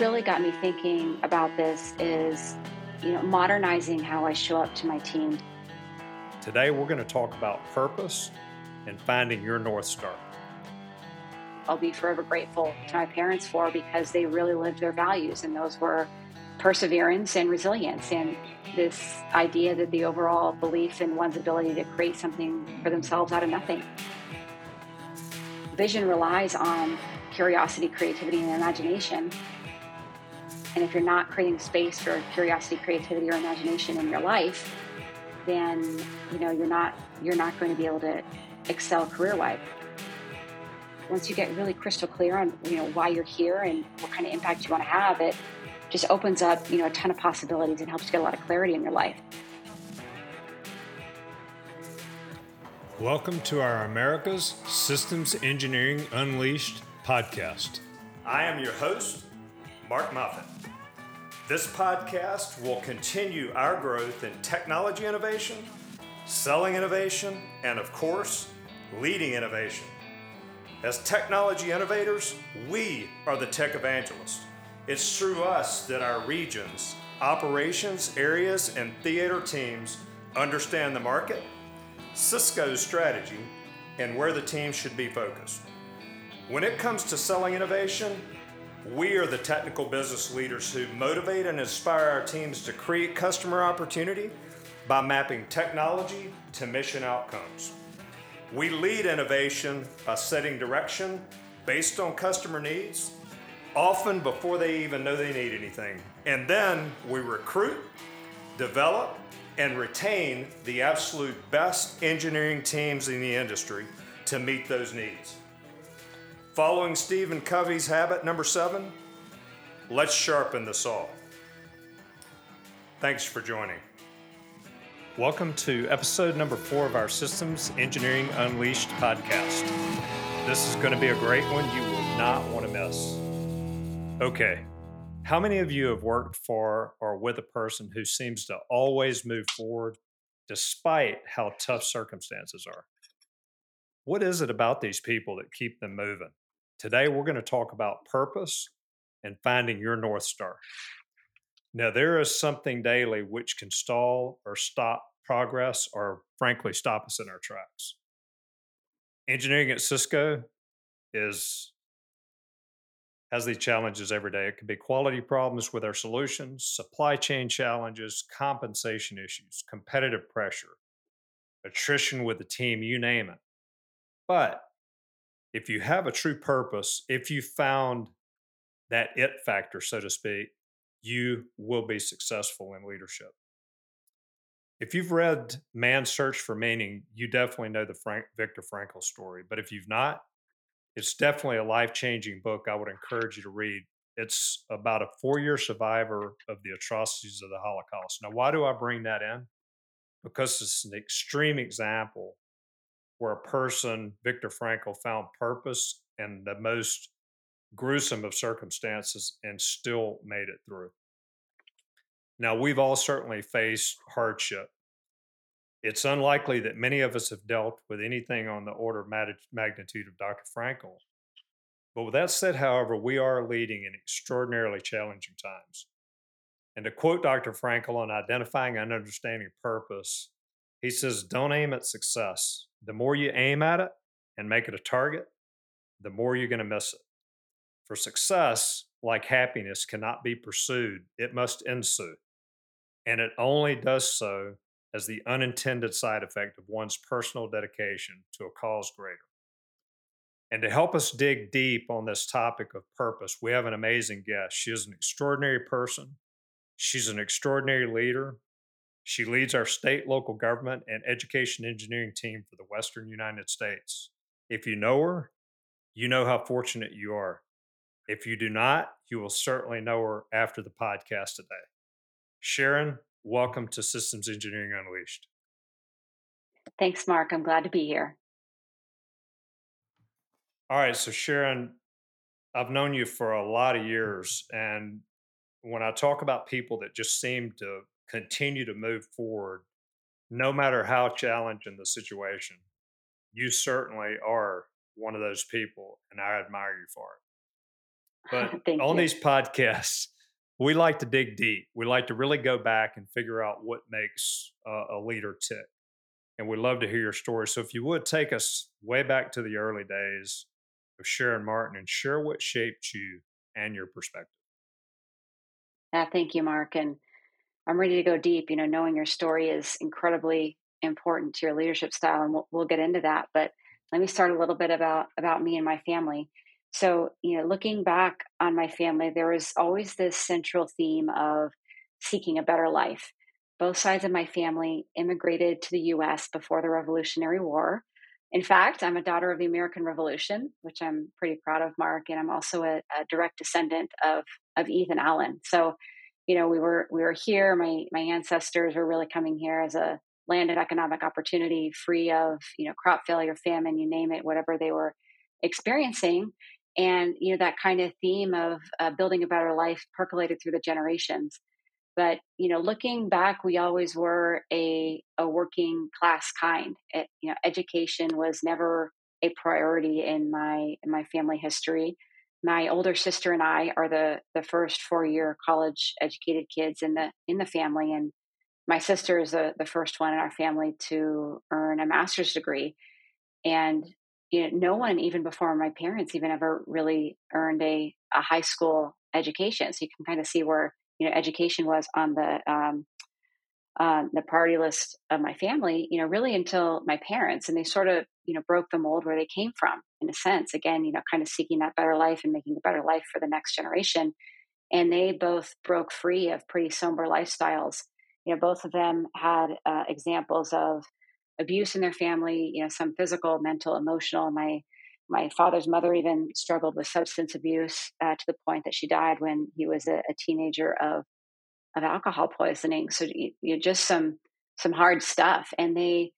really got me thinking about this is, modernizing how I show up to my team. Today, we're going to talk about purpose and finding your North Star. I'll be forever grateful to my parents for, because they really lived their values, and those were perseverance and resilience, and this idea that the overall belief in one's ability to create something for themselves out of nothing. Vision relies on curiosity, creativity, and imagination. And if you're not creating space for curiosity, creativity, or imagination in your life, then you're not going to be able to excel career-wise. Once you get really crystal clear on why you're here and what kind of impact you want to have, it just opens up a ton of possibilities and helps you get a lot of clarity in your life. Welcome to our America's Systems Engineering Unleashed podcast. I am your host, Mark Moffat. This podcast will continue our growth in technology innovation, selling innovation, and of course, leading innovation. As technology innovators, we are the tech evangelists. It's through us that our regions, operations, areas, and theater teams understand the market, Cisco's strategy, and where the team should be focused. When it comes to selling innovation, we are the technical business leaders who motivate and inspire our teams to create customer opportunity by mapping technology to mission outcomes. We lead innovation by setting direction based on customer needs, often before they even know they need anything. And then we recruit, develop, and retain the absolute best engineering teams in the industry to meet those needs. Following Stephen Covey's habit number 7, let's sharpen the saw. Thanks for joining. Welcome to episode number 4 of our Systems Engineering Unleashed podcast. This is going to be a great one you will not want to miss. Okay, how many of you have worked for or with a person who seems to always move forward despite how tough circumstances are? What is it about these people that keep them moving? Today, we're going to talk about purpose and finding your North Star. Now, there is something daily which can stall or stop progress, or frankly, stop us in our tracks. Engineering at Cisco has these challenges every day. It could be quality problems with our solutions, supply chain challenges, compensation issues, competitive pressure, attrition with the team, you name it. But if you have a true purpose, if you found that it factor, so to speak, you will be successful in leadership. If you've read Man's Search for Meaning, you definitely know the Viktor Frankl story. But if you've not, it's definitely a life-changing book I would encourage you to read. It's about a 4-year survivor of the atrocities of the Holocaust. Now, why do I bring that in? Because it's an extreme example where a person, Viktor Frankl, found purpose in the most gruesome of circumstances and still made it through. Now, we've all certainly faced hardship. It's unlikely that many of us have dealt with anything on the order of magnitude of Dr. Frankl. But with that said, however, we are leading in extraordinarily challenging times. And to quote Dr. Frankl on identifying and understanding purpose, he says, "Don't aim at success. The more you aim at it and make it a target, the more you're going to miss it. For success, like happiness, cannot be pursued. It must ensue. And it only does so as the unintended side effect of one's personal dedication to a cause greater." And to help us dig deep on this topic of purpose, we have an amazing guest. She is an extraordinary person. She's an extraordinary leader. She leads our state, local government, and education engineering team for the Western United States. If you know her, you know how fortunate you are. If you do not, you will certainly know her after the podcast today. Sharon, welcome to Systems Engineering Unleashed. Thanks, Mark. I'm glad to be here. All right. So, Sharon, I've known you for a lot of years. And when I talk about people that just seem to continue to move forward, no matter how challenging the situation, you certainly are one of those people, and I admire you for it. But on these podcasts, we like to dig deep. We like to really go back and figure out what makes a leader tick. And we love to hear your story. So if you would take us way back to the early days of Sharon Martin and share what shaped you and your perspective. Thank you, Mark. And I'm ready to go deep. You know, knowing your story is incredibly important to your leadership style, and we'll get into that. But let me start a little bit about me and my family. So, you know, looking back on my family, there was always this central theme of seeking a better life. Both sides of my family immigrated to the U.S. before the Revolutionary War. In fact, I'm a daughter of the American Revolution, which I'm pretty proud of, Mark. And I'm also a direct descendant of Ethan Allen. So, you know, we were here. My ancestors were really coming here as a land of economic opportunity, free of, you know, crop failure, famine, you name it, whatever they were experiencing. And, you know, that kind of theme of building a better life percolated through the generations. But, you know, looking back, we always were a working class kind. You know, education was never a priority in my family history. My older sister and I are the first 4-year college educated kids in the family. And my sister is the first one in our family to earn a master's degree. And, you know, no one, even before my parents, even ever really earned a high school education. So you can kind of see where, you know, education was on the priority list of my family, you know, really until my parents, and they sort of, you know, broke the mold where they came from, in a sense, again, you know, kind of seeking that better life and making a better life for the next generation. And they both broke free of pretty somber lifestyles. You know, both of them had examples of abuse in their family, you know, some physical, mental, emotional. My father's mother even struggled with substance abuse to the point that she died when he was a teenager of alcohol poisoning. So, you know, just some hard stuff. And they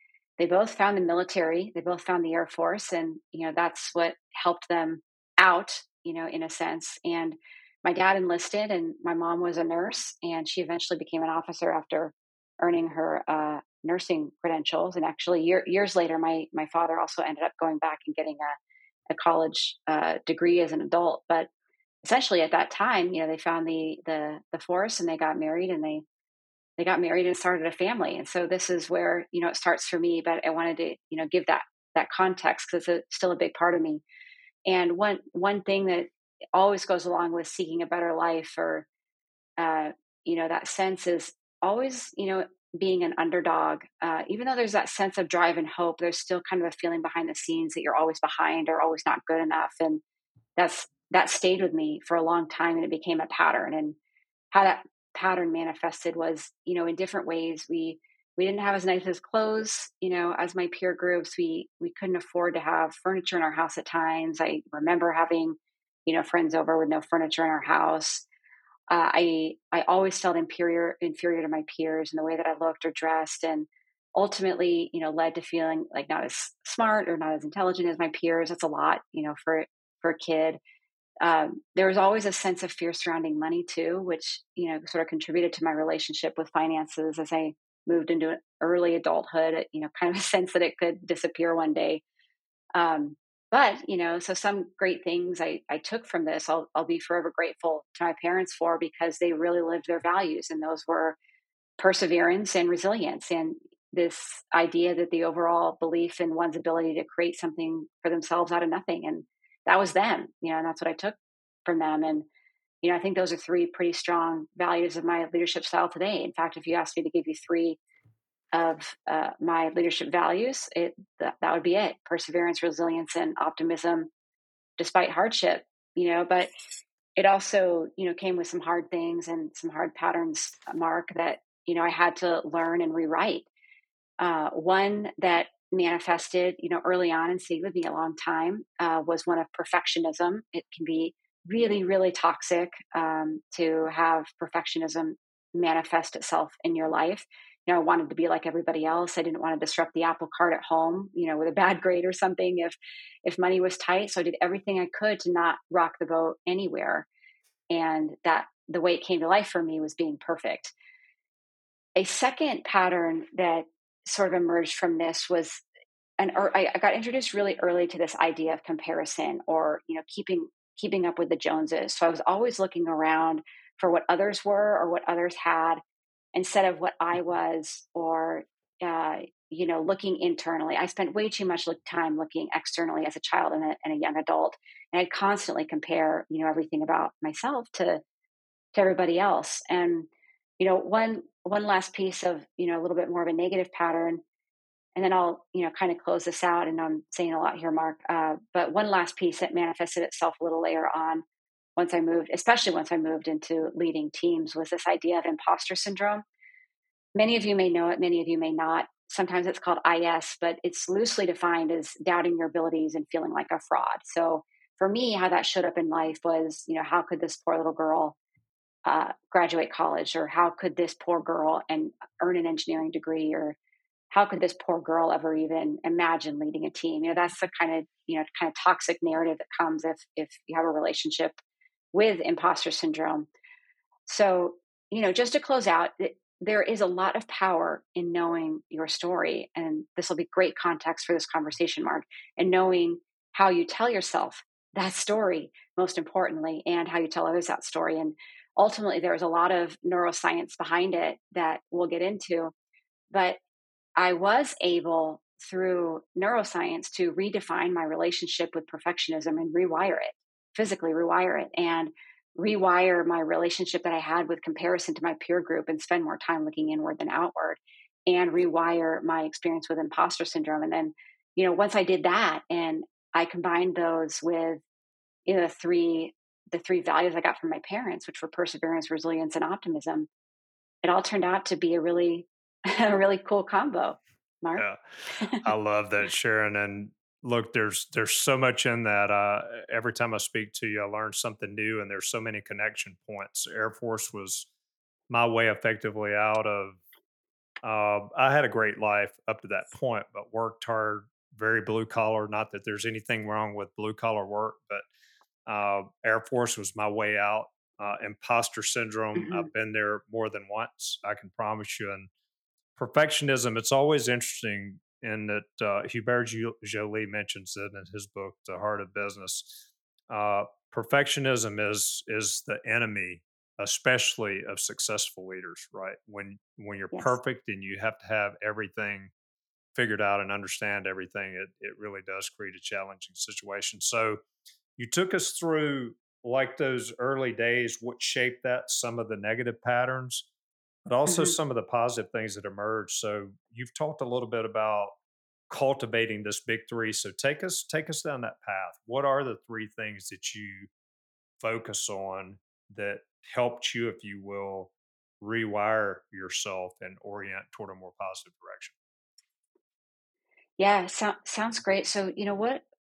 both found the military, they both found the Air Force, and, you know, that's what helped them out, you know, in a sense. And my dad enlisted, and my mom was a nurse, and she eventually became an officer after earning her nursing credentials. And actually, years later, my father also ended up going back and getting a college degree as an adult. But essentially, at that time, you know, they found the force, and they got married, and they got married and started a family. And so this is where, you know, it starts for me. But I wanted to, you know, give that context, because it's still a big part of me. And one thing that always goes along with seeking a better life, or you know, that sense is always, you know, being an underdog. Even though there's that sense of drive and hope, there's still kind of a feeling behind the scenes that you're always behind or always not good enough. And that stayed with me for a long time, and it became a pattern. And how that pattern manifested was, you know, in different ways. We didn't have as nice as clothes, you know, as my peer groups. We couldn't afford to have furniture in our house at times. I remember having, you know, friends over with no furniture in our house. I always felt inferior to my peers in the way that I looked or dressed, and ultimately, you know, led to feeling like not as smart or not as intelligent as my peers. That's a lot, you know, for a kid. There was always a sense of fear surrounding money too, which, you know, sort of contributed to my relationship with finances as I moved into early adulthood, you know, kind of a sense that it could disappear one day. But, you know, so some great things I took from this, I'll be forever grateful to my parents for, because they really lived their values. And those were perseverance and resilience, and this idea that the overall belief in one's ability to create something for themselves out of nothing. And that was them, you know, and that's what I took from them. And, you know, I think those are three pretty strong values of my leadership style today. In fact, if you asked me to give you three of my leadership values, that would be it: perseverance, resilience, and optimism despite hardship. You know, but it also, you know, came with some hard things and some hard patterns, Mark, that, you know, I had to learn and rewrite. One that manifested, you know, early on and stayed with me a long time was one of perfectionism. It can be really, really toxic to have perfectionism manifest itself in your life. You know, I wanted to be like everybody else. I didn't want to disrupt the apple cart at home, you know, with a bad grade or something if money was tight. So I did everything I could to not rock the boat anywhere. And that the way it came to life for me was being perfect. A second pattern that sort of emerged from this was, I got introduced really early to this idea of comparison, or, you know, keeping keeping up with the Joneses. So I was always looking around for what others were or what others had instead of what I was, or, looking internally. I spent way too much time looking externally as a child and a young adult. And I'd constantly compare, everything about myself to everybody else. And, one last piece of, a little bit more of a negative pattern, and then I'll, kind of close this out, and I'm saying a lot here, Mark, but one last piece that manifested itself a little later on once I moved into leading teams, was this idea of imposter syndrome. Many of you may know it, many of you may not. Sometimes it's called IS, but it's loosely defined as doubting your abilities and feeling like a fraud. So for me, how that showed up in life was, how could this poor little girl graduate college, or how could this poor girl and earn an engineering degree, or how could this poor girl ever even imagine leading a team? That's the kind of toxic narrative that comes if you have a relationship with imposter syndrome. So, just to close out, there is a lot of power in knowing your story. And this will be great context for this conversation, Mark, and knowing how you tell yourself that story, most importantly, and how you tell others that story. And ultimately, there was a lot of neuroscience behind it that we'll get into, but I was able through neuroscience to redefine my relationship with perfectionism and rewire it, physically rewire it, and rewire my relationship that I had with comparison to my peer group and spend more time looking inward than outward, and rewire my experience with imposter syndrome. And then, once I did that and I combined those with the three values I got from my parents, which were perseverance, resilience, and optimism, it all turned out to be a really cool combo, Mark. Yeah. I love that, Sharon. And look, there's so much in that. Every time I speak to you, I learn something new, and there's so many connection points. Air Force was my way effectively out of, I had a great life up to that point, but worked hard, very blue collar. Not that there's anything wrong with blue collar work, but Air Force was my way out. Imposter syndrome, mm-hmm. I've been there more than once, I can promise you. And perfectionism, it's always interesting in that Hubert Jolie mentions it in his book, The Heart of Business. Perfectionism is the enemy, especially of successful leaders, right? When you're yes. perfect and you have to have everything figured out and understand everything, it really does create a challenging situation. So you took us through like those early days, what shaped that, some of the negative patterns, but also mm-hmm. some of the positive things that emerge. So you've talked a little bit about cultivating this big three. So take us down that path. What are the three things that you focus on that helped you, if you will, rewire yourself and orient toward a more positive direction? Yeah, sounds great. So,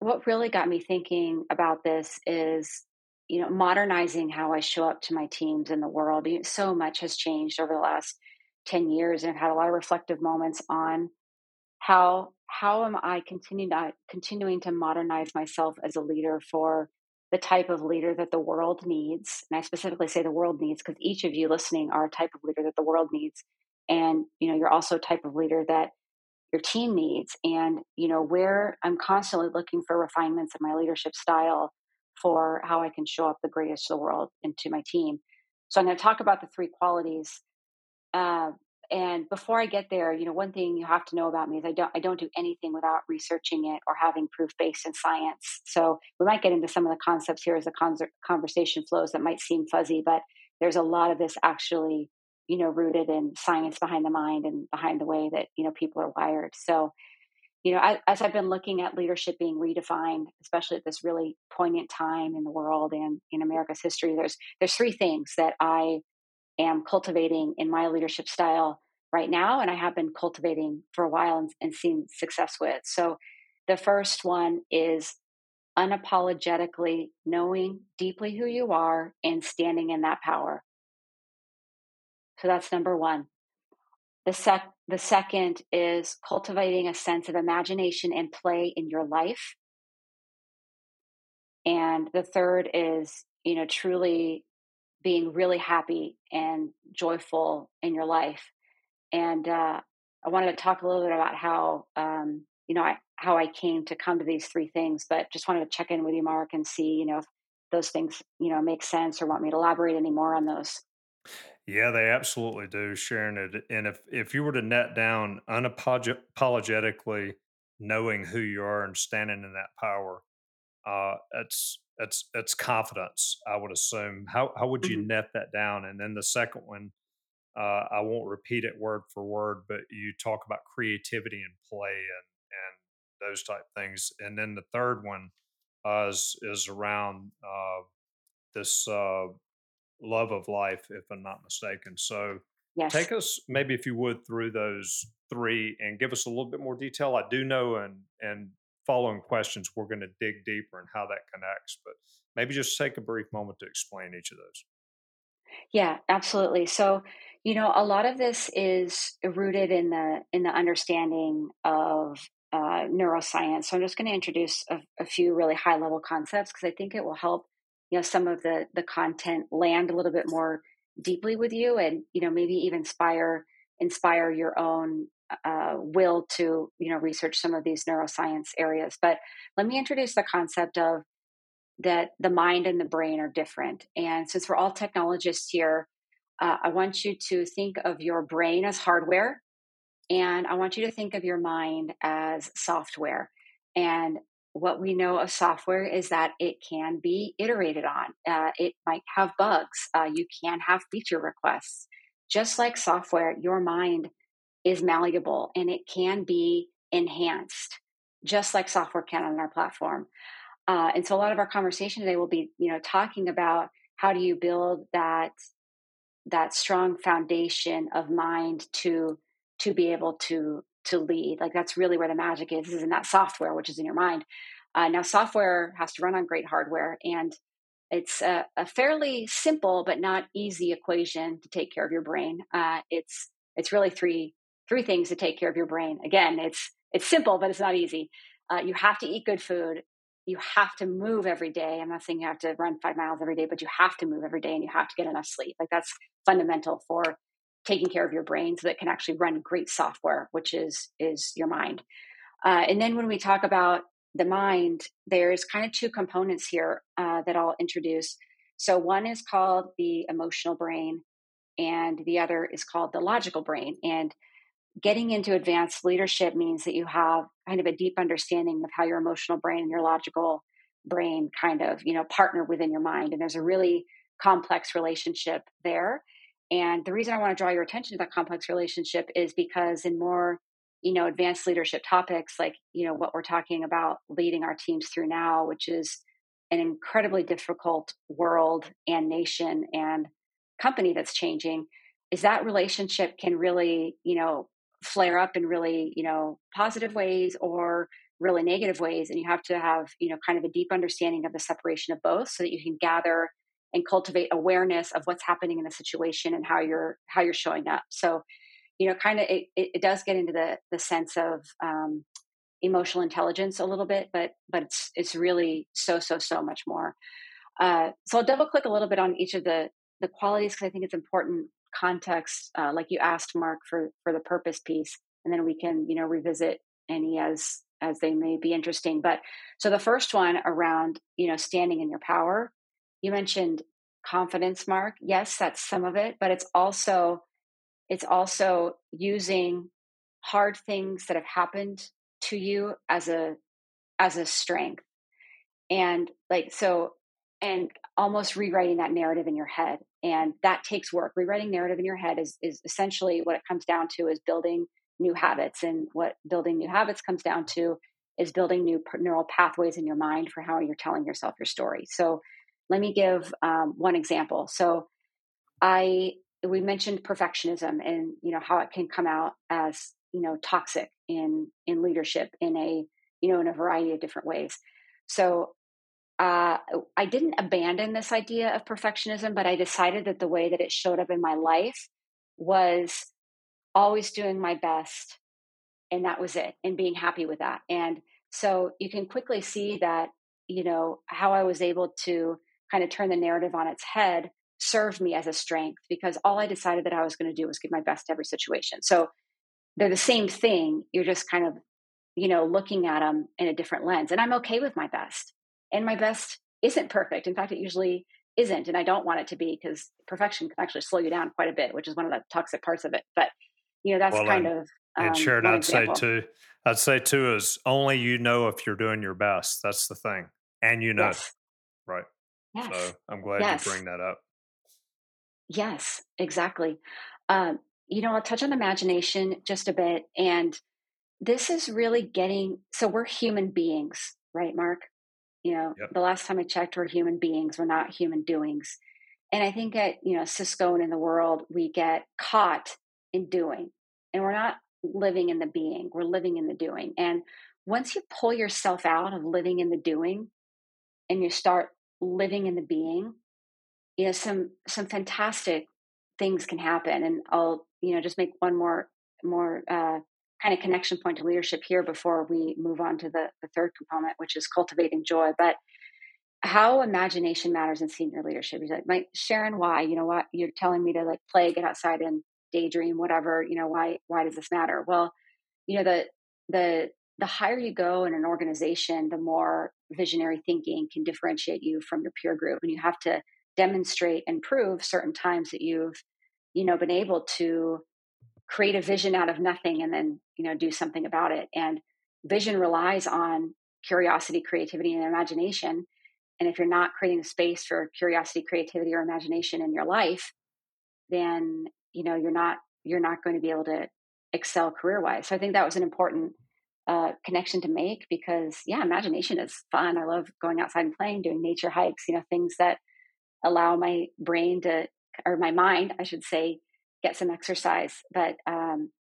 what really got me thinking about this is, modernizing how I show up to my teams in the world. So much has changed over the last 10 years, and I've had a lot of reflective moments on how am I continuing to modernize myself as a leader for the type of leader that the world needs. And I specifically say the world needs because each of you listening are a type of leader that the world needs. And, you're also a type of leader that your team needs. And, where I'm constantly looking for refinements in my leadership style for how I can show up the greatest to the world and to my team. So I'm going to talk about the three qualities. And before I get there, one thing you have to know about me is I don't do anything without researching it or having proof based in science. So we might get into some of the concepts here as the conversation flows that might seem fuzzy, but there's a lot of this actually, rooted in science behind the mind and behind the way that, people are wired. So as I've been looking at leadership being redefined, especially at this really poignant time in the world and in America's history, there's three things that I am cultivating in my leadership style right now, and I have been cultivating for a while and seeing success with. So the first one is unapologetically knowing deeply who you are and standing in that power. So that's number one. The second is cultivating a sense of imagination and play in your life. And the third is, truly being really happy and joyful in your life. And I wanted to talk a little bit about how, how I came to these three things, but just wanted to check in with you, Mark, and see, if those things, you know, make sense or want me to elaborate any more on those. Yeah, they absolutely do, Sharon. And if you were to net down unapologetically knowing who you are and standing in that power, it's confidence, I would assume. How would you net that down? And then the second one, I won't repeat it word for word, but you talk about creativity and play and those type things. And then the third one is around this love of life, if I'm not mistaken. So yes. Take us, maybe if you would, through those three and give us a little bit more detail. I do know and following questions, we're going to dig deeper in how that connects, but maybe just take a brief moment to explain each of those. Yeah, absolutely. So, you know, a lot of this is rooted in the understanding of neuroscience. So I'm just going to introduce a few really high level concepts, because I think it will help, you know, some of the content land a little bit more deeply with you, and, you know, maybe even inspire your own will to, you know, research some of these neuroscience areas. But let me introduce the concept of that the mind and the brain are different. And since we're all technologists here, I want you to think of your brain as hardware, and I want you to think of your mind as software. And what we know of software is that it can be iterated on. It might have bugs. You can have feature requests. Just like software, your mind is malleable and it can be enhanced, just like software can on our platform. And so a lot of our conversation today will be, you know, talking about how do you build that strong foundation of mind to be able to lead. Like, that's really where the magic is in that software, which is in your mind. Now, software has to run on great hardware, and it's a fairly simple but not easy equation to take care of your brain. It's really three things to take care of your brain. Again, it's simple, but it's not easy. You have to eat good food. You have to move every day. I'm not saying you have to run 5 miles every day, but you have to move every day, and you have to get enough sleep. Like, that's fundamental for taking care of your brain so that it can actually run great software, which is your mind. And then when we talk about the mind, there's kind of two components here that I'll introduce. So one is called the emotional brain, and the other is called the logical brain. And getting into advanced leadership means that you have kind of a deep understanding of how your emotional brain and your logical brain kind of, you know, partner within your mind. And there's a really complex relationship there. And the reason I want to draw your attention to that complex relationship is because in more, you know, advanced leadership topics, like, you know, what we're talking about leading our teams through now, which is an incredibly difficult world and nation and company that's changing, is that relationship can really, you know, flare up in really, you know, positive ways or really negative ways. And you have to have, you know, kind of a deep understanding of the separation of both so that you can gather and cultivate awareness of what's happening in the situation and how you're showing up. So, you know, kind of it does get into the sense of emotional intelligence a little bit, but it's really so much more. So I'll double click a little bit on each of the qualities, because I think it's important context, like you asked, Mark, for the purpose piece, and then we can, you know, revisit any as they may be interesting. But so the first one around, you know, standing in your power. You mentioned confidence, Mark. Yes, that's some of it, but it's also using hard things that have happened to you as a strength, and like so, and almost rewriting that narrative in your head, and that takes work. Rewriting narrative in your head is essentially what it comes down to, is building new habits, and what building new habits comes down to is building new neural pathways in your mind for how you're telling yourself your story. So. Let me give one example. So we mentioned perfectionism and, you know, how it can come out as, you know, toxic in leadership in a variety of different ways. So I didn't abandon this idea of perfectionism, but I decided that the way that it showed up in my life was always doing my best, and that was it, and being happy with that. And so you can quickly see that, you know, how I was able to kind of turn the narrative on its head served me as a strength, because all I decided that I was going to do was give my best to every situation. So they're the same thing. You're just kind of, you know, looking at them in a different lens, and I'm okay with my best, and my best isn't perfect. In fact, it usually isn't. And I don't want it to be, because perfection can actually slow you down quite a bit, which is one of the toxic parts of it. But, you know, that's and Sharon, I'd say too is only, you know, if you're doing your best, that's the thing. And you know, yes. Right. Yes. So I'm glad yes. you bring that up. Yes, exactly. You know, I'll touch on imagination just a bit. And this is really getting, so we're human beings, right, Mark? You know, yep. The last time I checked, we're human beings. We're not human doings. And I think at, you know, Cisco and in the world, we get caught in doing, and we're not living in the being, we're living in the doing. And once you pull yourself out of living in the doing and you start living in the being, you know, some fantastic things can happen. And I'll, you know, just make one more kind of connection point to leadership here before we move on to the third component, which is cultivating joy. But how imagination matters in senior leadership. He's like, Sharon, why? You know what? You're telling me to like play, get outside and daydream, whatever. You know, why does this matter? Well, you know, the higher you go in an organization, the more visionary thinking can differentiate you from your peer group. And you have to demonstrate and prove certain times that you've, you know, been able to create a vision out of nothing and then, you know, do something about it. And vision relies on curiosity, creativity, and imagination. And if you're not creating a space for curiosity, creativity, or imagination in your life, then, you know, you're not going to be able to excel career-wise. So I think that was an important connection to make, because yeah, imagination is fun. I love going outside and playing, doing nature hikes, you know, things that allow my brain to, or my mind, I should say, get some exercise. But,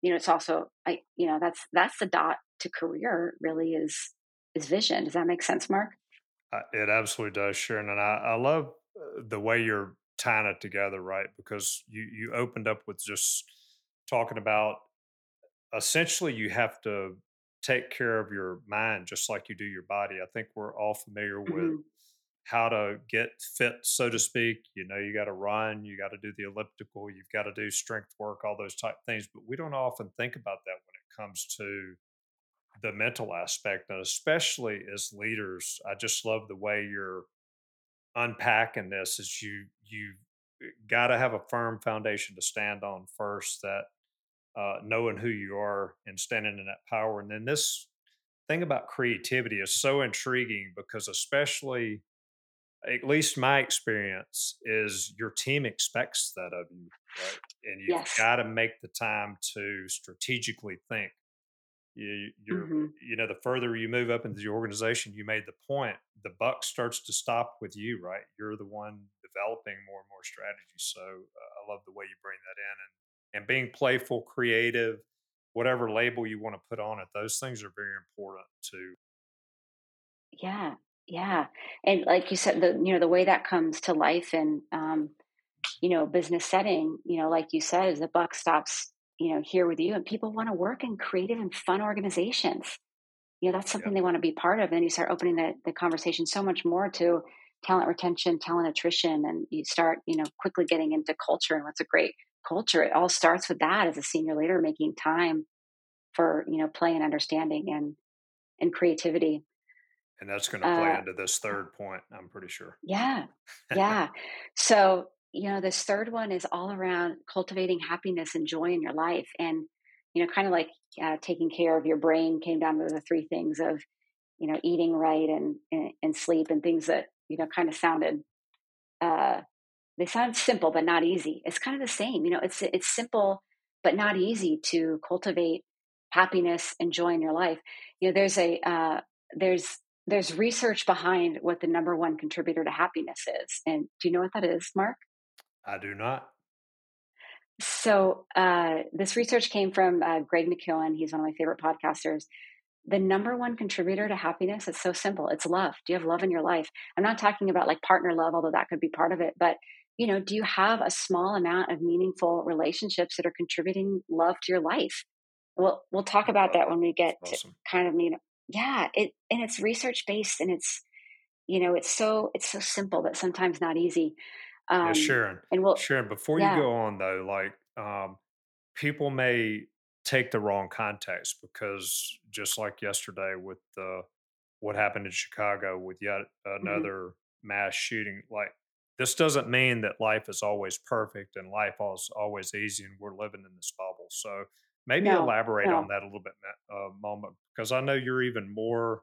you know, it's also, that's the dot to career really is vision. Does that make sense, Mark? It absolutely does, Sharon. And I love the way you're tying it together, right? Because you opened up with just talking about, essentially, you have to take care of your mind, just like you do your body. I think we're all familiar with how to get fit, so to speak. You know, you got to run, you got to do the elliptical, you've got to do strength work, all those type things. But we don't often think about that when it comes to the mental aspect, and especially as leaders. I just love the way you're unpacking this, is you got to have a firm foundation to stand on first, that knowing who you are and standing in that power. And then this thing about creativity is so intriguing, because especially, at least my experience is, your team expects that of you, right? And you've yes. got to make the time to strategically think. You know, the further you move up into the organization, you made the point, the buck starts to stop with you, right? You're the one developing more and more strategy. So I love the way you bring that in, and being playful, creative, whatever label you want to put on it, those things are very important too. Yeah. Yeah. And like you said, the way that comes to life in, you know, business setting, you know, like you said, is the buck stops, you know, here with you, and people want to work in creative and fun organizations. You know, that's something they want to be part of. And then you start opening the conversation so much more to talent retention, talent attrition, and you start, you know, quickly getting into culture and what's a great culture. It all starts with that as a senior leader, making time for, you know, play and understanding and creativity. And that's going to play into this third point, I'm pretty sure. Yeah. Yeah. So, you know, this third one is all around cultivating happiness and joy in your life. And, you know, kind of like taking care of your brain came down to the three things of, you know, eating right and sleep, and things that, you know, kind of sounded, they sound simple, but not easy. It's kind of the same, you know, it's simple, but not easy to cultivate happiness and joy in your life. You know, there's research behind what the number one contributor to happiness is. And do you know what that is, Mark? I do not. So this research came from Greg McKeown. He's one of my favorite podcasters. The number one contributor to happiness is so simple. It's love. Do you have love in your life? I'm not talking about like partner love, although that could be part of it. But, you know, do you have a small amount of meaningful relationships that are contributing love to your life? We'll talk about that when we get to kind of, you know, yeah, and it's research based, and it's, you know, it's so simple, but sometimes not easy. Yeah, Sharon, and Sharon, before you go on though, like people may take the wrong context, because just like yesterday with what happened in Chicago with yet another mass shooting. Like, this doesn't mean that life is always perfect and life is always easy and we're living in this bubble. So maybe elaborate on that a little bit, Mama, because I know you're even more,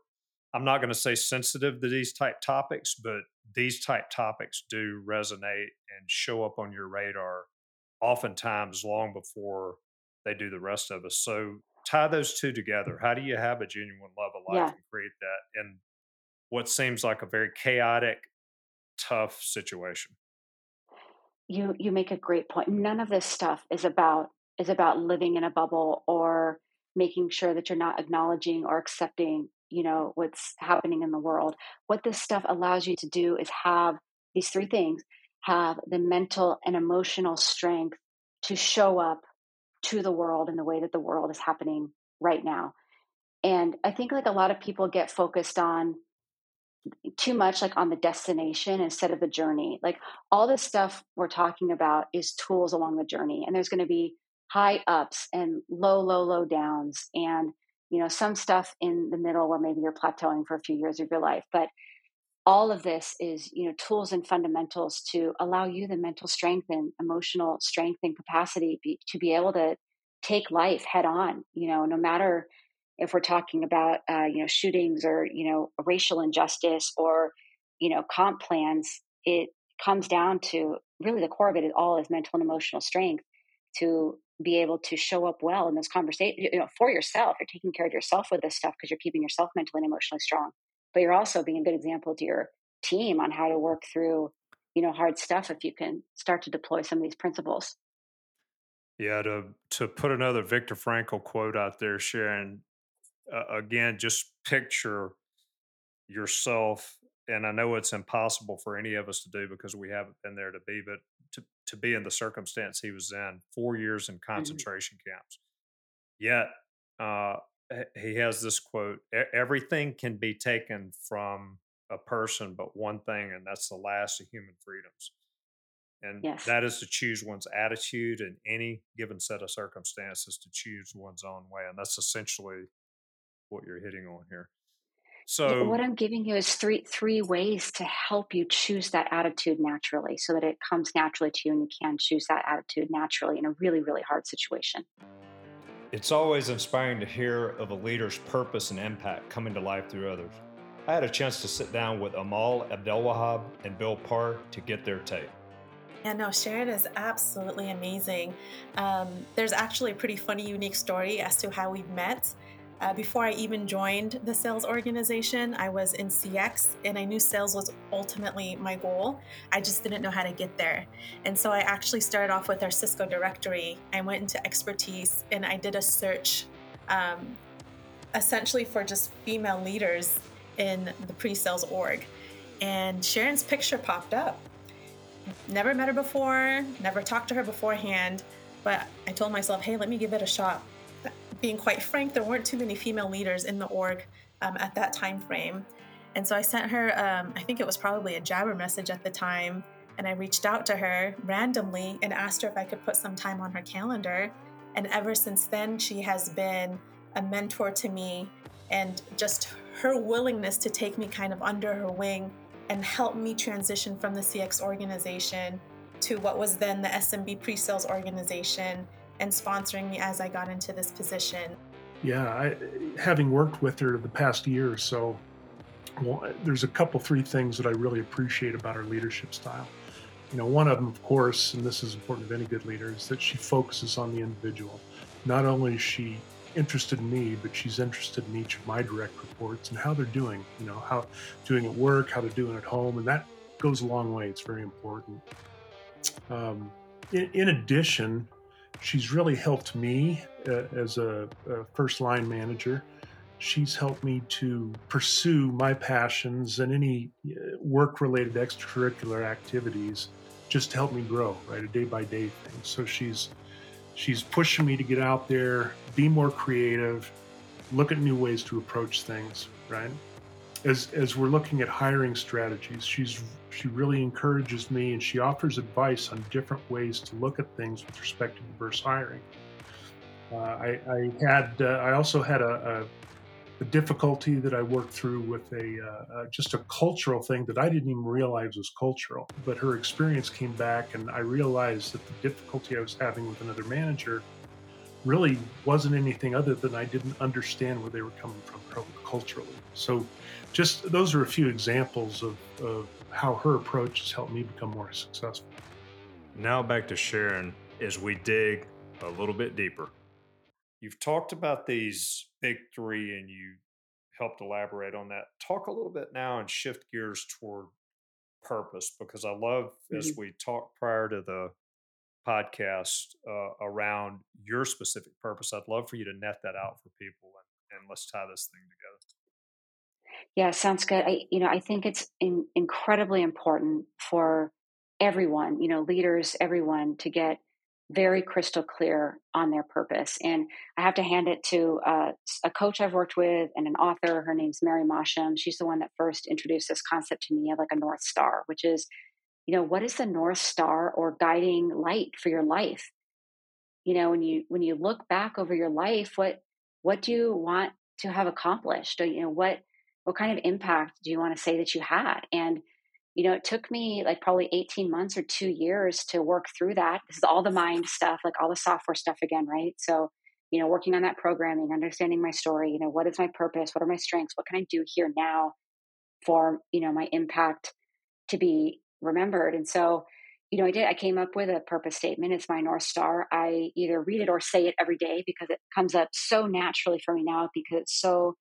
I'm not going to say sensitive to these type topics, but these type topics do resonate and show up on your radar oftentimes long before they do the rest of us. So tie those two together. How do you have a genuine love of life and create that in what seems like a very chaotic, tough situation? You make a great point. None of this stuff is about living in a bubble or making sure that you're not acknowledging or accepting, you know, what's happening in the world. What this stuff allows you to do is have these three things, have the mental and emotional strength to show up to the world in the way that the world is happening right now. And I think like a lot of people get focused on too much, like on the destination instead of the journey. Like all this stuff we're talking about is tools along the journey, and there's going to be high ups and low downs, and you know, some stuff in the middle where maybe you're plateauing for a few years of your life. But all of this is, you know, tools and fundamentals to allow you the mental strength and emotional strength and capacity to be able to take life head on, you know, no matter if we're talking about, you know, shootings or, you know, racial injustice or, you know, comp plans. It comes down to really the core of it all is mental and emotional strength to be able to show up well in those conversations, you know, for yourself. You're taking care of yourself with this stuff because you're keeping yourself mentally and emotionally strong, but you're also being a good example to your team on how to work through, you know, hard stuff if you can start to deploy some of these principles. Yeah, to put another Viktor Frankl quote out there, Sharon, again, just picture yourself, and I know it's impossible for any of us to do because we haven't been there to be, but to be in the circumstance he was in, 4 years in concentration camps. Yet, he has this quote, everything can be taken from a person but one thing, and that's the last of human freedoms. And that is to choose one's attitude in any given set of circumstances, to choose one's own way. And that's essentially what you're hitting on here. So what I'm giving you is three ways to help you choose that attitude naturally so that it comes naturally to you and you can choose that attitude naturally in a really, really hard situation. It's always inspiring to hear of a leader's purpose and impact coming to life through others. I had a chance to sit down with Amal Abdelwahab and Bill Parr to get their take. Yeah, no, Sharon is absolutely amazing. There's actually a pretty funny, unique story as to how we met. Before I even joined the sales organization, I was in CX, and I knew sales was ultimately my goal. I just didn't know how to get there. And so I actually started off with our Cisco directory. I went into expertise, and I did a search essentially for just female leaders in the pre-sales org. And Sharon's picture popped up. Never met her before, never talked to her beforehand, but I told myself, hey, let me give it a shot. Being quite frank, there weren't too many female leaders in the org at that time frame. And so I sent her, I think it was probably a Jabber message at the time, and I reached out to her randomly and asked her if I could put some time on her calendar. And ever since then, she has been a mentor to me, and just her willingness to take me kind of under her wing and help me transition from the CX organization to what was then the SMB pre-sales organization, and sponsoring me as I got into this position. Yeah, having worked with her the past year or so, well, there's three things that I really appreciate about her leadership style. You know, one of them, of course, and this is important to any good leader, is that she focuses on the individual. Not only is she interested in me, but she's interested in each of my direct reports and how they're doing, you know, how doing at work, how they're doing at home, and that goes a long way. It's very important. In addition, she's really helped me as a first-line manager. She's helped me to pursue my passions and any work-related extracurricular activities just to help me grow, right, a day-by-day thing. So she's pushing me to get out there, be more creative, look at new ways to approach things, right? As we're looking at hiring strategies, she really encourages me, and she offers advice on different ways to look at things with respect to diverse hiring. I also had a the difficulty that I worked through with just a cultural thing that I didn't even realize was cultural. But her experience came back, and I realized that the difficulty I was having with another manager really wasn't anything other than I didn't understand where they were coming from culturally. So just those are a few examples of how her approach has helped me become more successful. Now back to Sharon as we dig a little bit deeper. You've talked about these big three and you helped elaborate on that. Talk a little bit now and shift gears toward purpose, because I love, as we talked prior to the podcast around your specific purpose, I'd love for you to net that out for people and let's tie this thing together. Yeah, sounds good. I think it's incredibly important for everyone, leaders, everyone, to get very crystal clear on their purpose. And I have to hand it to a coach I've worked with and an author. Her name's Mary Mosham. She's the one that first introduced this concept to me of like a North Star, which is, what is the North Star or guiding light for your life? When you look back over your life, what do you want to have accomplished? What kind of impact do you want to say that you had? And it took me like probably 18 months or 2 years to work through that. This is all the mind stuff, like all the software stuff again, right? So, working on that programming, understanding my story, what is my purpose? What are my strengths? What can I do here now for, my impact to be remembered? And so, I came up with a purpose statement. It's my North Star. I either read it or say it every day because it comes up so naturally for me now, because it's so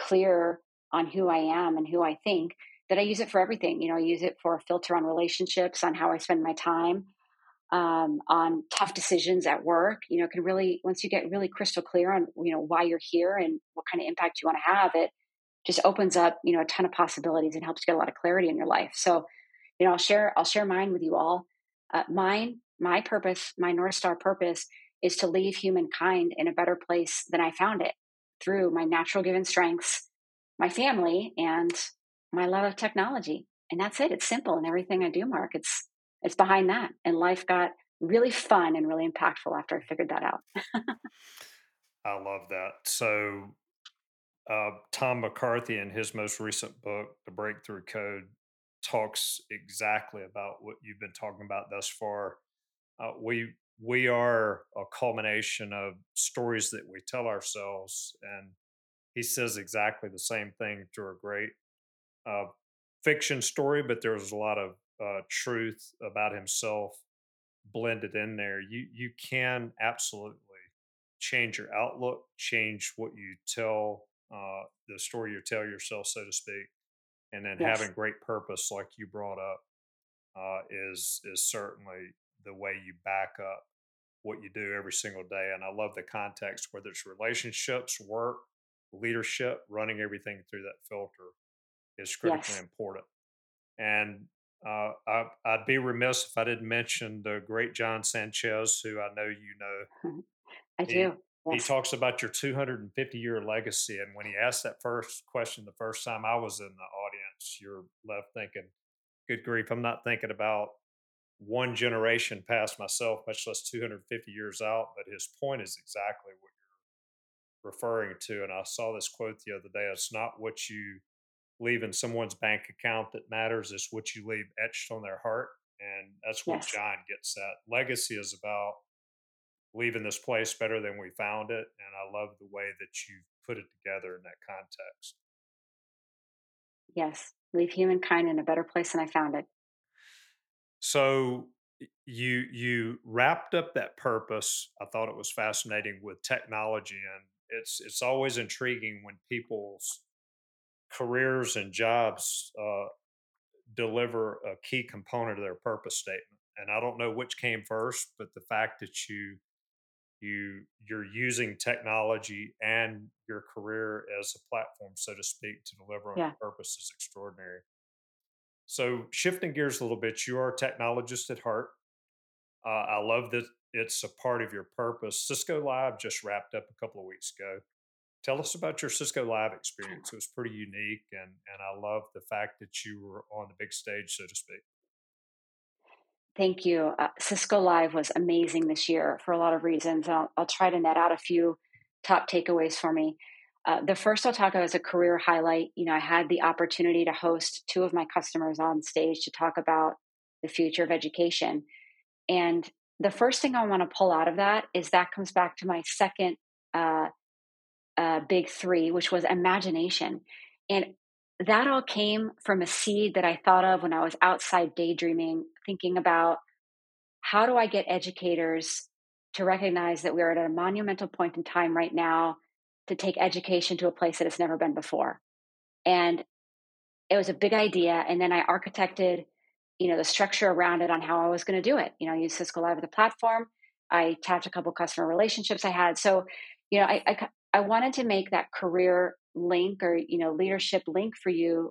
clear on who I am and who I think, that I use it for everything. I use it for a filter on relationships, on how I spend my time, on tough decisions at work. Can really, once you get really crystal clear on, why you're here and what kind of impact you want to have, it just opens up, a ton of possibilities and helps get a lot of clarity in your life. So, I'll share mine with you all. My purpose, my North Star purpose, is to leave humankind in a better place than I found it, through my natural given strengths, my family, and my love of technology. And that's it. It's simple. And everything I do, Mark, it's behind that. And life got really fun and really impactful after I figured that out. I love that. So Tom McCarthy, in his most recent book, The Breakthrough Code, talks exactly about what you've been talking about thus far. We are a culmination of stories that we tell ourselves. And he says exactly the same thing through a great fiction story, but there was a lot of truth about himself blended in there. You can absolutely change your outlook, change what you tell, the story you tell yourself, so to speak, and then having great purpose, like you brought up, is certainly the way you back up what you do every single day. And I love the context, whether it's relationships, work, leadership, running everything through that filter is critically important. And I'd be remiss if I didn't mention the great John Sanchez, who I know you know. I do. Yes. He talks about your 250-year legacy. And when he asked that first question the first time I was in the audience, you're left thinking, good grief, I'm not thinking about one generation past myself, much less 250 years out. But his point is exactly what you're referring to. And I saw this quote the other day. It's not what you leave in someone's bank account that matters, is what you leave etched on their heart. And that's what John gets at. Legacy is about leaving this place better than we found it. And I love the way that you put it together in that context. Yes. Leave humankind in a better place than I found it. So you wrapped up that purpose. I thought it was fascinating with technology. And it's always intriguing when people's careers and jobs deliver a key component of their purpose statement. And I don't know which came first, but the fact that you're using technology and your career as a platform, so to speak, to deliver on your purpose is extraordinary. So shifting gears a little bit, you are a technologist at heart. I love that it's a part of your purpose. Cisco Live just wrapped up a couple of weeks ago. Tell us about your Cisco Live experience. It was pretty unique, and I love the fact that you were on the big stage, so to speak. Thank you. Cisco Live was amazing this year for a lot of reasons. I'll try to net out a few top takeaways for me. The first I'll talk about is a career highlight. You know, I had the opportunity to host two of my customers on stage to talk about the future of education. And the first thing I want to pull out of that is that comes back to my second big three, which was imagination. And that all came from a seed that I thought of when I was outside daydreaming, thinking about how do I get educators to recognize that we are at a monumental point in time right now to take education to a place that it's never been before. And it was a big idea. And then I architected, you know, the structure around it on how I was going to do it. You know, I used Cisco Live as a platform. I tapped a couple customer relationships I had. So, you know, I wanted to make that career link or, you know, leadership link for you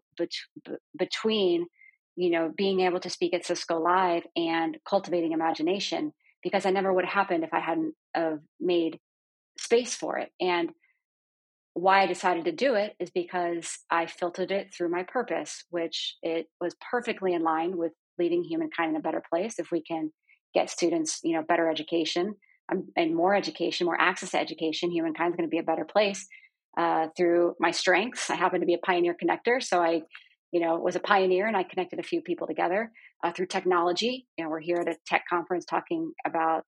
between, you know, being able to speak at Cisco Live and cultivating imagination, because that never would have happened if I hadn't made space for it. And why I decided to do it is because I filtered it through my purpose, which it was perfectly in line with leading humankind in a better place. If we can get students, you know, better education and more education, more access to education, humankind's going to be a better place through my strengths. I happen to be a pioneer connector. So I, you know, was a pioneer and I connected a few people together through technology. You know, we're here at a tech conference talking about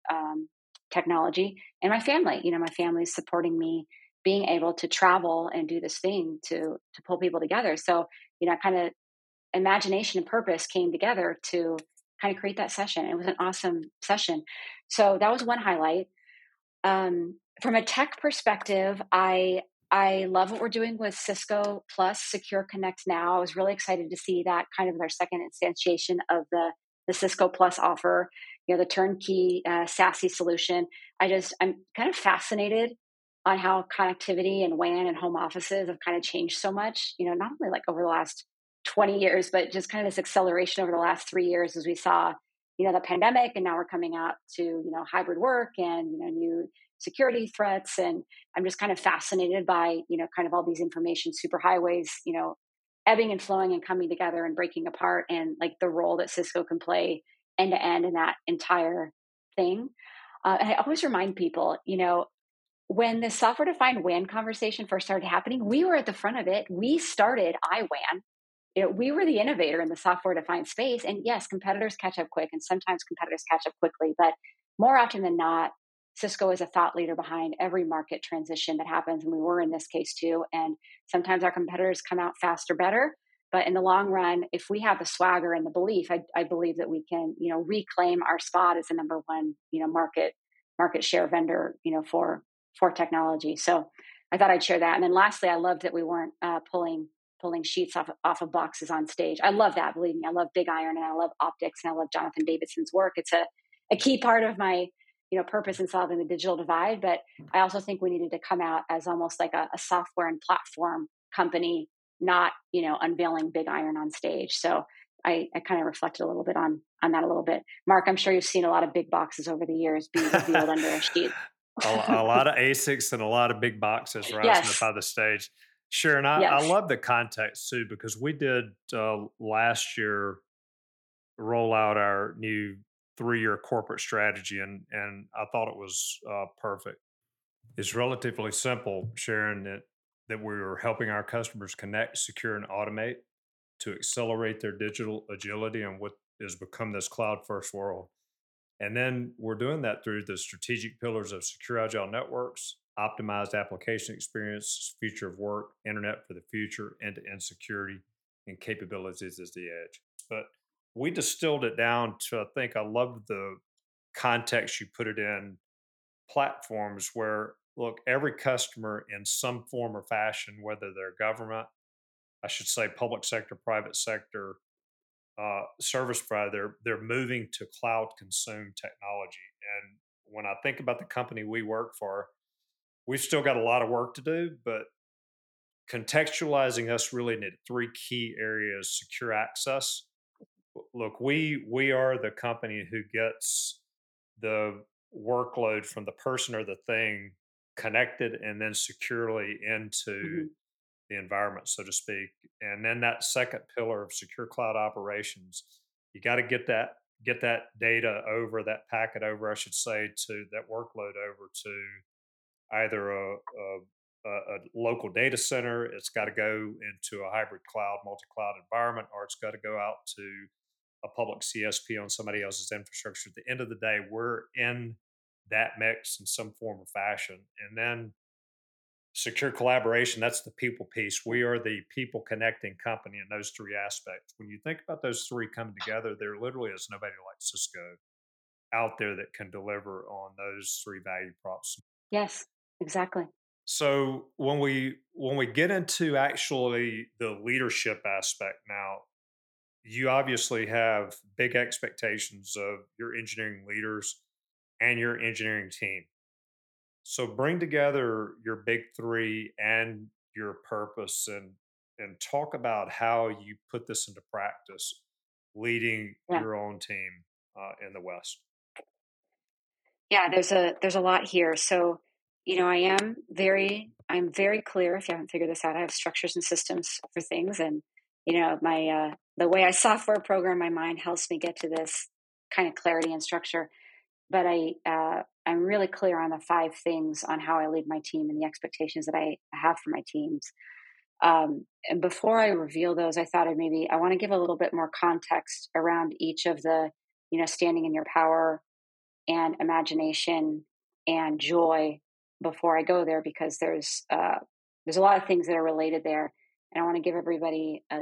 technology, and my family. You know, my family's supporting me being able to travel and do this thing to pull people together. So, you know, kind of imagination and purpose came together to kind of create that session. It was an awesome session. So that was one highlight. From a tech perspective, I love what we're doing with Cisco Plus Secure Connect now. I was really excited to see that kind of their second instantiation of the Cisco Plus offer, you know, the turnkey SASE solution. I'm kind of fascinated on how connectivity and WAN and home offices have kind of changed so much, you know, not only like over the last 20 years, but just kind of this acceleration over the last 3 years as we saw, you know, the pandemic, and now we're coming out to, you know, hybrid work and, you know, new security threats. And I'm just kind of fascinated by, you know, kind of all these information superhighways, you know, ebbing and flowing and coming together and breaking apart, and like the role that Cisco can play end to end in that entire thing. And I always remind people, you know, when the software-defined WAN conversation first started happening, we were at the front of it. We started iWAN. You know, we were the innovator in the software-defined space. And yes, competitors catch up quick, and sometimes competitors catch up quickly. But more often than not, Cisco is a thought leader behind every market transition that happens. And we were in this case too. And sometimes our competitors come out faster, better. But in the long run, if we have the swagger and the belief, I believe that we can, you know, reclaim our spot as the number one, you know, market share vendor, you know, for technology. So I thought I'd share that. And then lastly, I loved that we weren't pulling sheets off of boxes on stage. I love that. Believe me, I love Big Iron, and I love optics, and I love Jonathan Davidson's work. It's a key part of my, you know, purpose in solving the digital divide. But I also think we needed to come out as almost like a software and platform company, not, you know, unveiling Big Iron on stage. So I kind of reflected a little bit on that a little bit. Mark, I'm sure you've seen a lot of big boxes over the years being revealed under a sheet. A lot of ASICs and a lot of big boxes rising up out of the stage. Sure, and I love the context too, because we did last year roll out our new 3-year corporate strategy, and I thought it was perfect. It's relatively simple, Sharon, that we were helping our customers connect, secure, and automate to accelerate their digital agility and what has become this cloud-first world. And then we're doing that through the strategic pillars of secure agile networks, optimized application experience, future of work, internet for the future, end-to-end security, and capabilities as the edge. But we distilled it down to, I think I loved the context you put it in, platforms where, look, every customer in some form or fashion, whether they're government, I should say public sector, private sector, service provider, they're moving to cloud-consumed technology. And when I think about the company we work for, we've still got a lot of work to do, but contextualizing us really into 3 key areas: secure access. Look, we are the company who gets the workload from the person or the thing connected and then securely into the environment, so to speak. And then that second pillar of secure cloud operations, you got to get that data over, that packet over, I should say, to that workload over to either a a local data center, it's got to go into a hybrid cloud, multi-cloud environment, or it's got to go out to a public CSP on somebody else's infrastructure. At the end of the day, we're in that mix in some form or fashion. And then secure collaboration, that's the people piece. We are the people connecting company in those three aspects. When you think about those three coming together, there literally is nobody like Cisco out there that can deliver on those three value props. Yes, exactly. So when we get into actually the leadership aspect now, you obviously have big expectations of your engineering leaders and your engineering team. So bring together your big three and your purpose and talk about how you put this into practice, leading your own team in the West. Yeah, there's a lot here. So, you know, I'm very clear. If you haven't figured this out, I have structures and systems for things. And, you know, my the way I software program my mind helps me get to this kind of clarity and structure. But I'm really clear on the five things on how I lead my team and the expectations that I have for my teams. And before I reveal those, I thought I want to give a little bit more context around each of the, you know, standing in your power and imagination and joy before I go there, because there's a lot of things that are related there. And I want to give everybody, a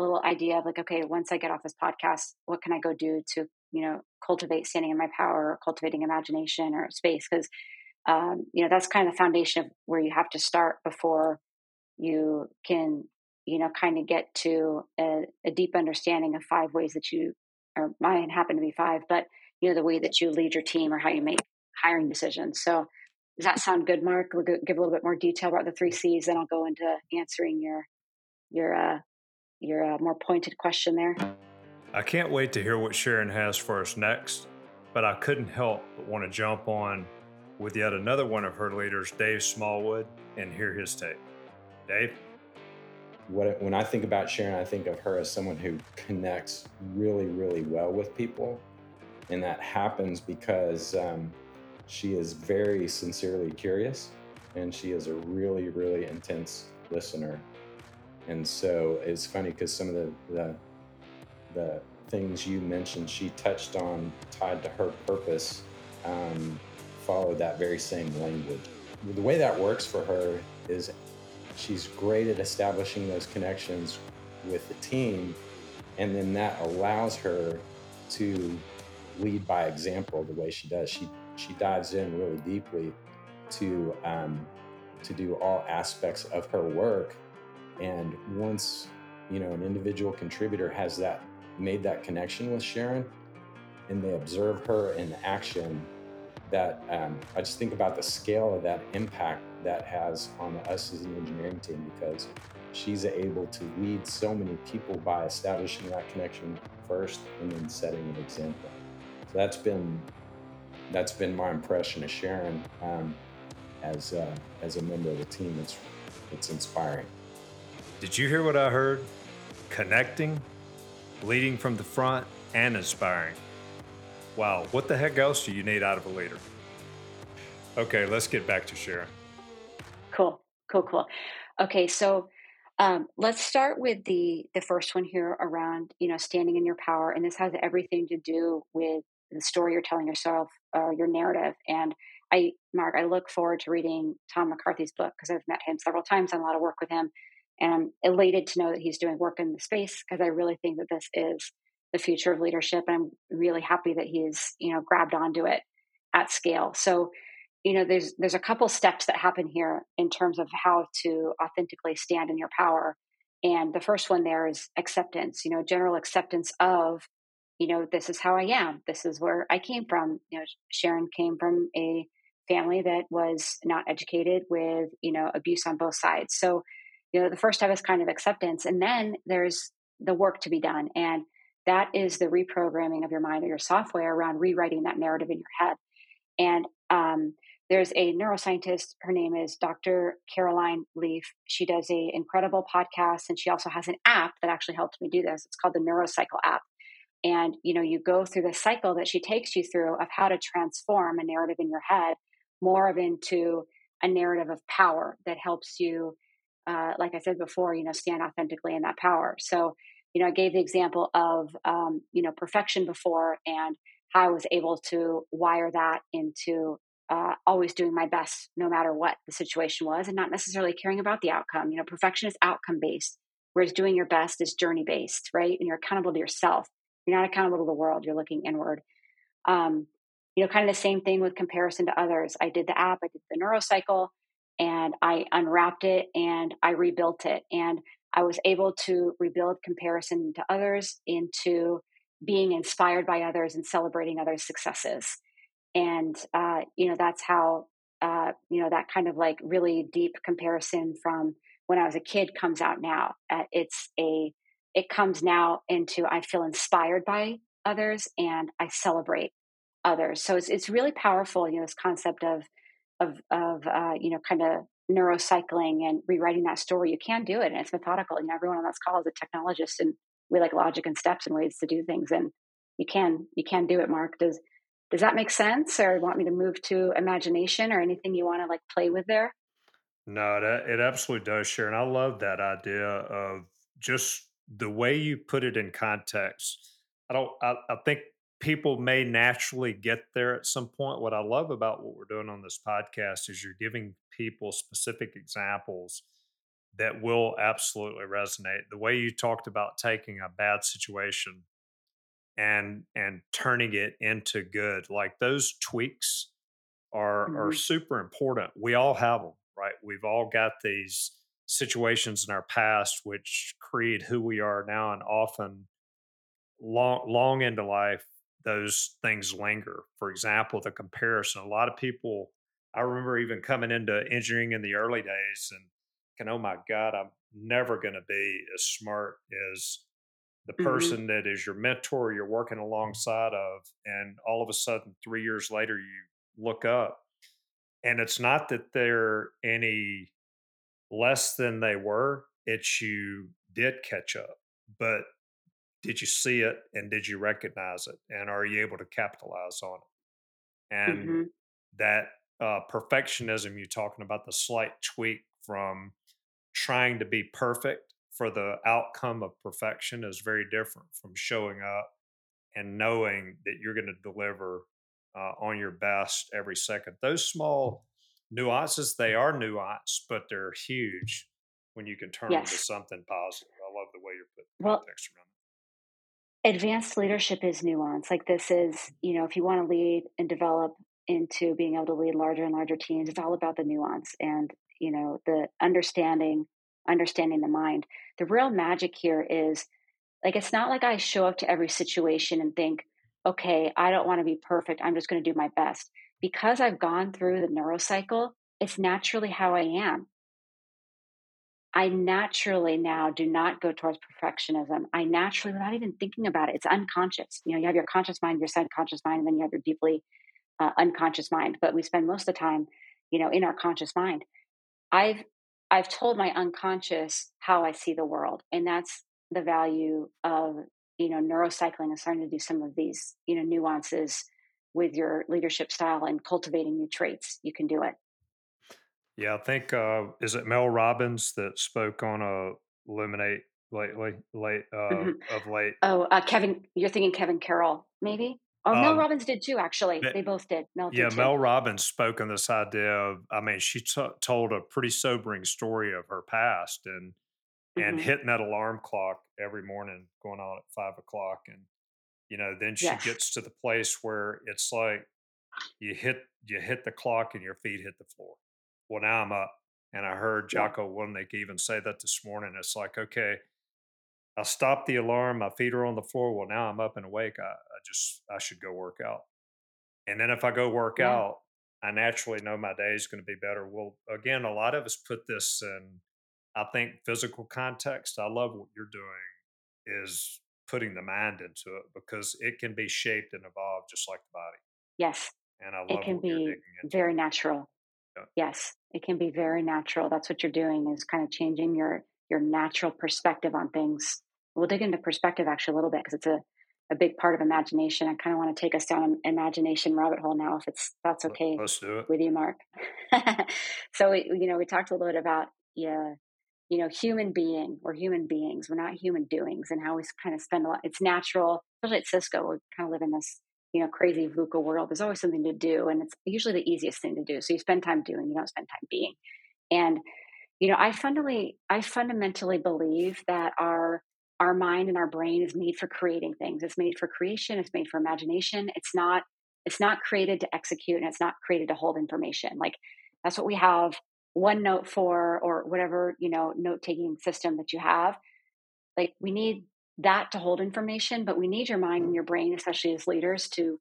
little idea of like, okay, once I get off this podcast, what can I go do to, you know, cultivate standing in my power or cultivating imagination or space? Because, that's kind of the foundation of where you have to start before you can, you know, kind of get to a deep understanding of five ways that you, or mine happen to be five, but, you know, the way that you lead your team or how you make hiring decisions. So does that sound good, Mark? We'll give a little bit more detail about the three C's, then I'll go into answering your more pointed question there. I can't wait to hear what Sharon has for us next, but I couldn't help but want to jump on with yet another one of her leaders, Dave Smallwood, and hear his take. Dave? When I think about Sharon, I think of her as someone who connects really, really well with people. And that happens because she is very sincerely curious, and she is a really, really intense listener. And so it's funny because some of the things you mentioned she touched on tied to her purpose follow that very same language. The way that works for her is she's great at establishing those connections with the team, and then that allows her to lead by example the way she does. She dives in really deeply to do all aspects of her work. And once, you know, an individual contributor has that made that connection with Sharon, and they observe her in action, that I just think about the scale of that impact that has on us as an engineering team, because she's able to lead so many people by establishing that connection first and then setting an example. So that's been my impression of Sharon as a member of the team. It's inspiring. Did you hear what I heard? Connecting, leading from the front, and inspiring. Wow, what the heck else do you need out of a leader? Okay, let's get back to Sharon. Cool. Okay, so let's start with the first one here around, you know, standing in your power. And this has everything to do with the story you're telling yourself or your narrative. And Mark, I look forward to reading Tom McCarthy's book, because I've met him several times, done a lot of work with him. And I'm elated to know that he's doing work in the space, because I really think that this is the future of leadership. And I'm really happy that he's, you know, grabbed onto it at scale. So, you know, there's a couple steps that happen here in terms of how to authentically stand in your power. And the first one there is acceptance, you know, general acceptance of, you know, this is how I am. This is where I came from. You know, Sharon came from a family that was not educated, with, you know, abuse on both sides. So, you know, the first step is kind of acceptance, and then there's the work to be done. And that is the reprogramming of your mind or your software around rewriting that narrative in your head. And there's a neuroscientist, her name is Dr. Caroline Leaf. She does an incredible podcast, and she also has an app that actually helped me do this. It's called the NeuroCycle app. And, you know, you go through the cycle that she takes you through of how to transform a narrative in your head more of into a narrative of power that helps you, like I said before, you know, stand authentically in that power. So, you know, I gave the example of, you know, perfection before and how I was able to wire that into always doing my best, no matter what the situation was, and not necessarily caring about the outcome. You know, perfection is outcome-based, whereas doing your best is journey-based, right? And you're accountable to yourself. You're not accountable to the world. You're looking inward. You know, kind of the same thing with comparison to others. I did the app, I did the NeuroCycle, and I unwrapped it and I rebuilt it. And I was able to rebuild comparison to others into being inspired by others and celebrating others' successes. And, you know, that's how, you know, that kind of like really deep comparison from when I was a kid comes out now. It comes now into, I feel inspired by others and I celebrate others. So it's really powerful, you know, this concept of you know, kind of neurocycling and rewriting that story. You can do it, and it's methodical. And everyone on this call is a technologist, and we like logic and steps and ways to do things. And you can do it, Mark. Does that make sense, or want me to move to imagination or anything you want to like play with there? No, it absolutely does, Sharon. I love that idea of just the way you put it in context. I think people may naturally get there at some point. What I love about what we're doing on this podcast is you're giving people specific examples that will absolutely resonate. The way you talked about taking a bad situation and turning it into good, like those tweaks are super important. We all have them, right? We've all got these situations in our past which create who we are now, and often long into life, those things linger. For example, the comparison. A lot of people, I remember even coming into engineering in the early days and oh my God, I'm never going to be as smart as the person that is your mentor you're working alongside of. And all of a sudden, 3 years later, you look up. And it's not that they're any less than they were. It's you did catch up. But did you see it, and did you recognize it, and are you able to capitalize on it? And that perfectionism, you're talking about the slight tweak from trying to be perfect for the outcome of perfection is very different from showing up and knowing that you're going to deliver on your best every second. Those small nuances, they are nuanced, but they're huge when you can turn into something positive. I love the way you're putting context around it. Advanced leadership is nuanced. Like this is, you know, if you want to lead and develop into being able to lead larger and larger teams, it's all about the nuance and, you know, the understanding the mind. The real magic here is like, it's not like I show up to every situation and think, okay, I don't want to be perfect. I'm just going to do my best. Because I've gone through the NeuroCycle, it's naturally how I am. I naturally now do not go towards perfectionism. I naturally, without even thinking about it, it's unconscious. You know, you have your conscious mind, your subconscious mind, and then you have your deeply unconscious mind. But we spend most of the time, you know, in our conscious mind. I've told my unconscious how I see the world, and that's the value of, you know, neurocycling and starting to do some of these, you know, nuances with your leadership style and cultivating new traits. You can do it. Yeah, I think, is it Mel Robbins that spoke on Illuminate late? Oh, Kevin, you're thinking Kevin Carroll, maybe? Oh, Mel Robbins did too, actually. They both did. Mel Robbins spoke on this idea of, I mean, she told a pretty sobering story of her past and hitting that alarm clock every morning going on at 5:00. And, you know, then she gets to the place where it's like you hit the clock and your feet hit the floor. Well, now I'm up. And I heard Jocko Willink even say that this morning. It's like, okay, I stopped the alarm. My feet are on the floor. Well, now I'm up and awake. I should go work out. And then if I go work out, I naturally know my day is going to be better. Well, again, a lot of us put this in, I think, physical context. I love what you're doing is putting the mind into it because it can be shaped and evolved just like the body. Yes. And I love it can what be very natural. Yeah. Yes, it can be very natural. That's what you're doing is kind of changing your natural perspective on things. We'll dig into perspective actually a little bit because it's a a big part of imagination. I kind of want to take us down an imagination rabbit hole now, if that's okay with you, Mark. So, we talked a little bit about, human being or human beings. We're not human doings, and how we kind of spend a lot. It's natural, especially at Cisco, we kind of live in this, crazy VUCA world. There's always something to do, and it's usually the easiest thing to do. So you spend time doing, you don't spend time being. And, I fundamentally believe that our mind and our brain is made for creating things. It's made for creation. It's made for imagination. It's not created to execute, and it's not created to hold information. Like, that's what we have OneNote for, or whatever, note-taking system that you have. Like, we need that to hold information, but we need your mind and your brain, especially as leaders, to,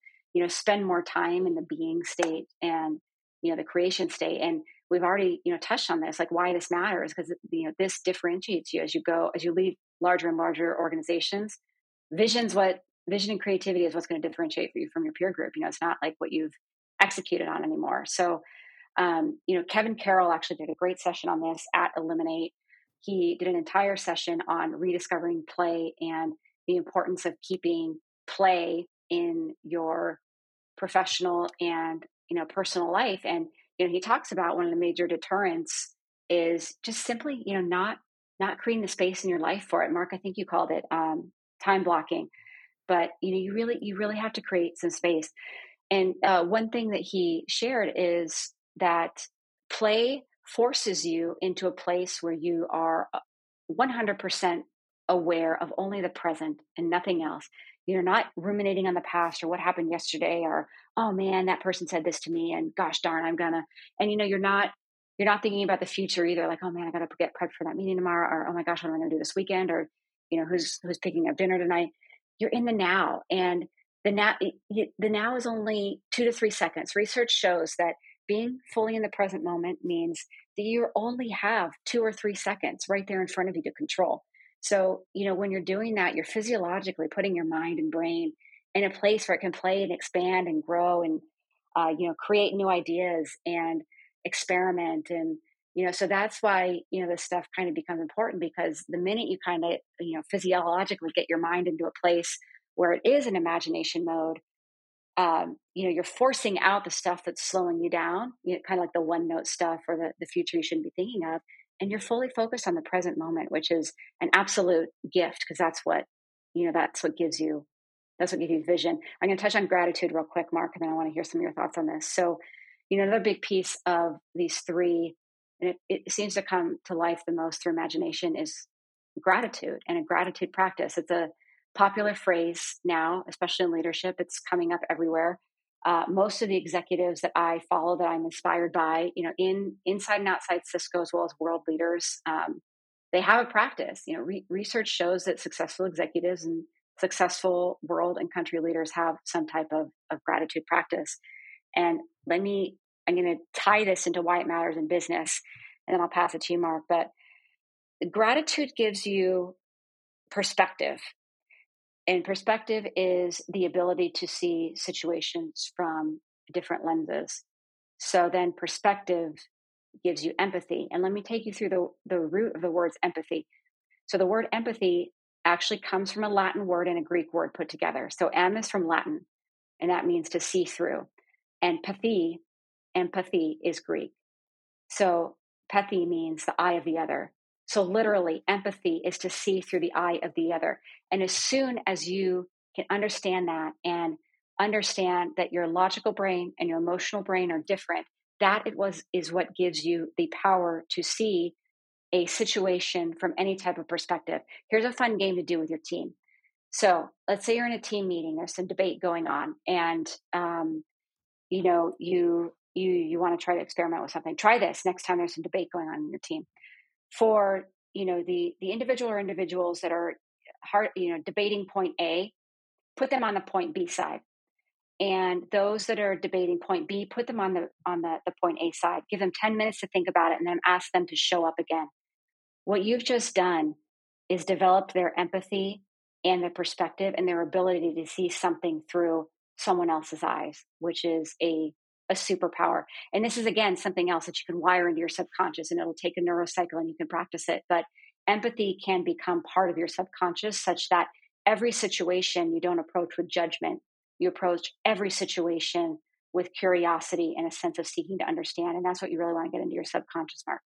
spend more time in the being state and, the creation state. And we've already, touched on this, like why this matters, because, this differentiates you as you leave larger and larger organizations. Vision and creativity is what's going to differentiate you from your peer group. It's not like what you've executed on anymore. So, Kevin Carroll actually did a great session on this at Eliminate. He did an entire session on rediscovering play and the importance of keeping play in your professional and, personal life. And, he talks about one of the major deterrents is just simply, not creating the space in your life for it. Mark, I think you called it time blocking, but you really have to create some space. And one thing that he shared is that play forces you into a place where you are 100% aware of only the present and nothing else. You're not ruminating on the past or what happened yesterday, or, oh man, that person said this to me, and gosh darn, I'm gonna. And you're not thinking about the future either. Like, oh man, I gotta get prepped for that meeting tomorrow, or oh my gosh, what am I gonna do this weekend, or who's picking up dinner tonight. You're in the now, and the now is only 2 to 3 seconds. Research shows that being fully in the present moment means that you only have 2 or 3 seconds right there in front of you to control. So, when you're doing that, you're physiologically putting your mind and brain in a place where it can play and expand and grow and, create new ideas and experiment. And, so that's why, this stuff kind of becomes important, because the minute you kind of, physiologically get your mind into a place where it is in imagination mode, you're forcing out the stuff that's slowing you down, kind of like the OneNote stuff or the future you shouldn't be thinking of. And you're fully focused on the present moment, which is an absolute gift, because that's what gives you vision. I'm going to touch on gratitude real quick, Mark, and then I want to hear some of your thoughts on this. So, another big piece of these three, and it seems to come to life the most through imagination, is gratitude and a gratitude practice. It's a popular phrase now, especially in leadership. It's coming up everywhere. Most of the executives that I follow, that I'm inspired by, inside and outside Cisco, as well as world leaders, they have a practice. Research shows that successful executives and successful world and country leaders have some type of gratitude practice. And I'm going to tie this into why it matters in business, and then I'll pass it to you, Mark. But gratitude gives you perspective. And perspective is the ability to see situations from different lenses. So then perspective gives you empathy. And let me take you through the root of the words empathy. So the word empathy actually comes from a Latin word and a Greek word put together. So M is from Latin, and that means to see through. And empathy is Greek. So pathy means the eye of the other. So literally, empathy is to see through the eye of the other. And as soon as you can understand that and understand that your logical brain and your emotional brain are different, that is what gives you the power to see a situation from any type of perspective. Here's a fun game to do with your team. So let's say you're in a team meeting, there's some debate going on, and you want to try to experiment with something. Try this next time there's some debate going on in your team. For, the individual or individuals that are hard, debating point A, put them on the point B side. And those that are debating point B, put them on the point A side. Give them 10 minutes to think about it, and then ask them to show up again. What you've just done is develop their empathy and their perspective and their ability to see something through someone else's eyes, which is a superpower. And this is, again, something else that you can wire into your subconscious, and it'll take a NeuroCycle and you can practice it. But empathy can become part of your subconscious, such that every situation you don't approach with judgment. You approach every situation with curiosity and a sense of seeking to understand. And that's what you really want to get into your subconscious, Mark.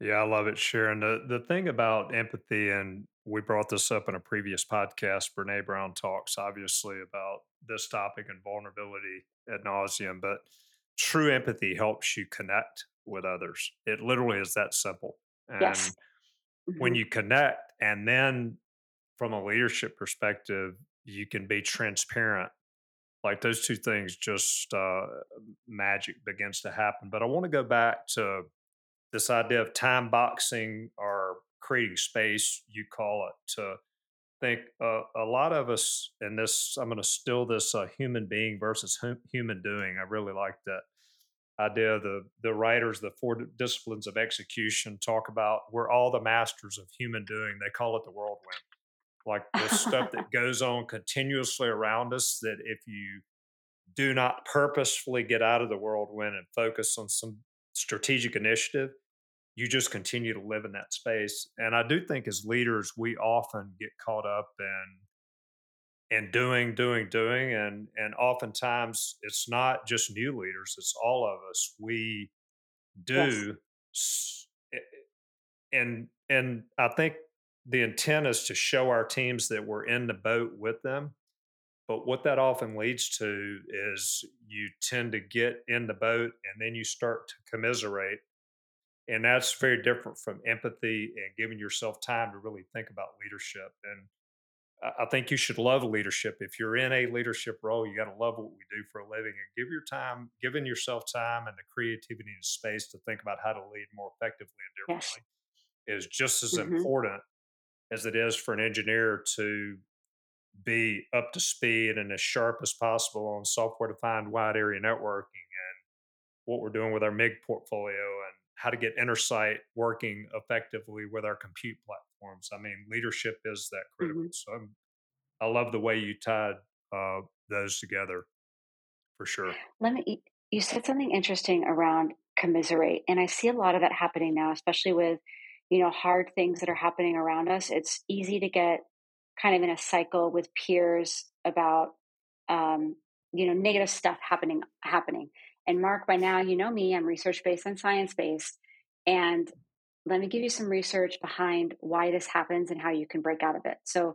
Yeah, I love it, Sharon. The thing about empathy, and we brought this up in a previous podcast, Brene Brown talks obviously about this topic and vulnerability ad nauseum, but true empathy helps you connect with others. It literally is that simple. And yes. When you connect, and then from a leadership perspective, you can be transparent. Like those two things, just magic begins to happen. But I want to go back to this idea of time boxing or creating space, you call it, to think a lot of us, and this, I'm going to steal this human being versus human doing. I really like that idea. The writers, the four disciplines of execution talk about we're all the masters of human doing. They call it the whirlwind. Like the stuff that goes on continuously around us, that if you do not purposefully get out of the whirlwind and focus on some strategic initiative, you just continue to live in that space. And I do think as leaders, we often get caught up in doing. And oftentimes it's not just new leaders, it's all of us. We do. Yes. And I think the intent is to show our teams that we're in the boat with them. But what that often leads to is you tend to get in the boat and then you start to commiserate. And that's very different from empathy and giving yourself time to really think about leadership. And I think you should love leadership. If you're in a leadership role, you got to love what we do for a living and giving yourself time and the creativity and space to think about how to lead more effectively and differently is just as important as it is for an engineer to be up to speed and as sharp as possible on software-defined wide area networking and what we're doing with our MIG portfolio and how to get Intersight working effectively with our compute platforms. I mean, leadership is that critical. So I love the way you tied those together for sure. You said something interesting around commiserate, and I see a lot of that happening now, especially with hard things that are happening around us. It's easy to get kind of in a cycle with peers about, negative stuff happening. And Mark, by now, you know me, I'm research-based and science-based. And let me give you some research behind why this happens and how you can break out of it. So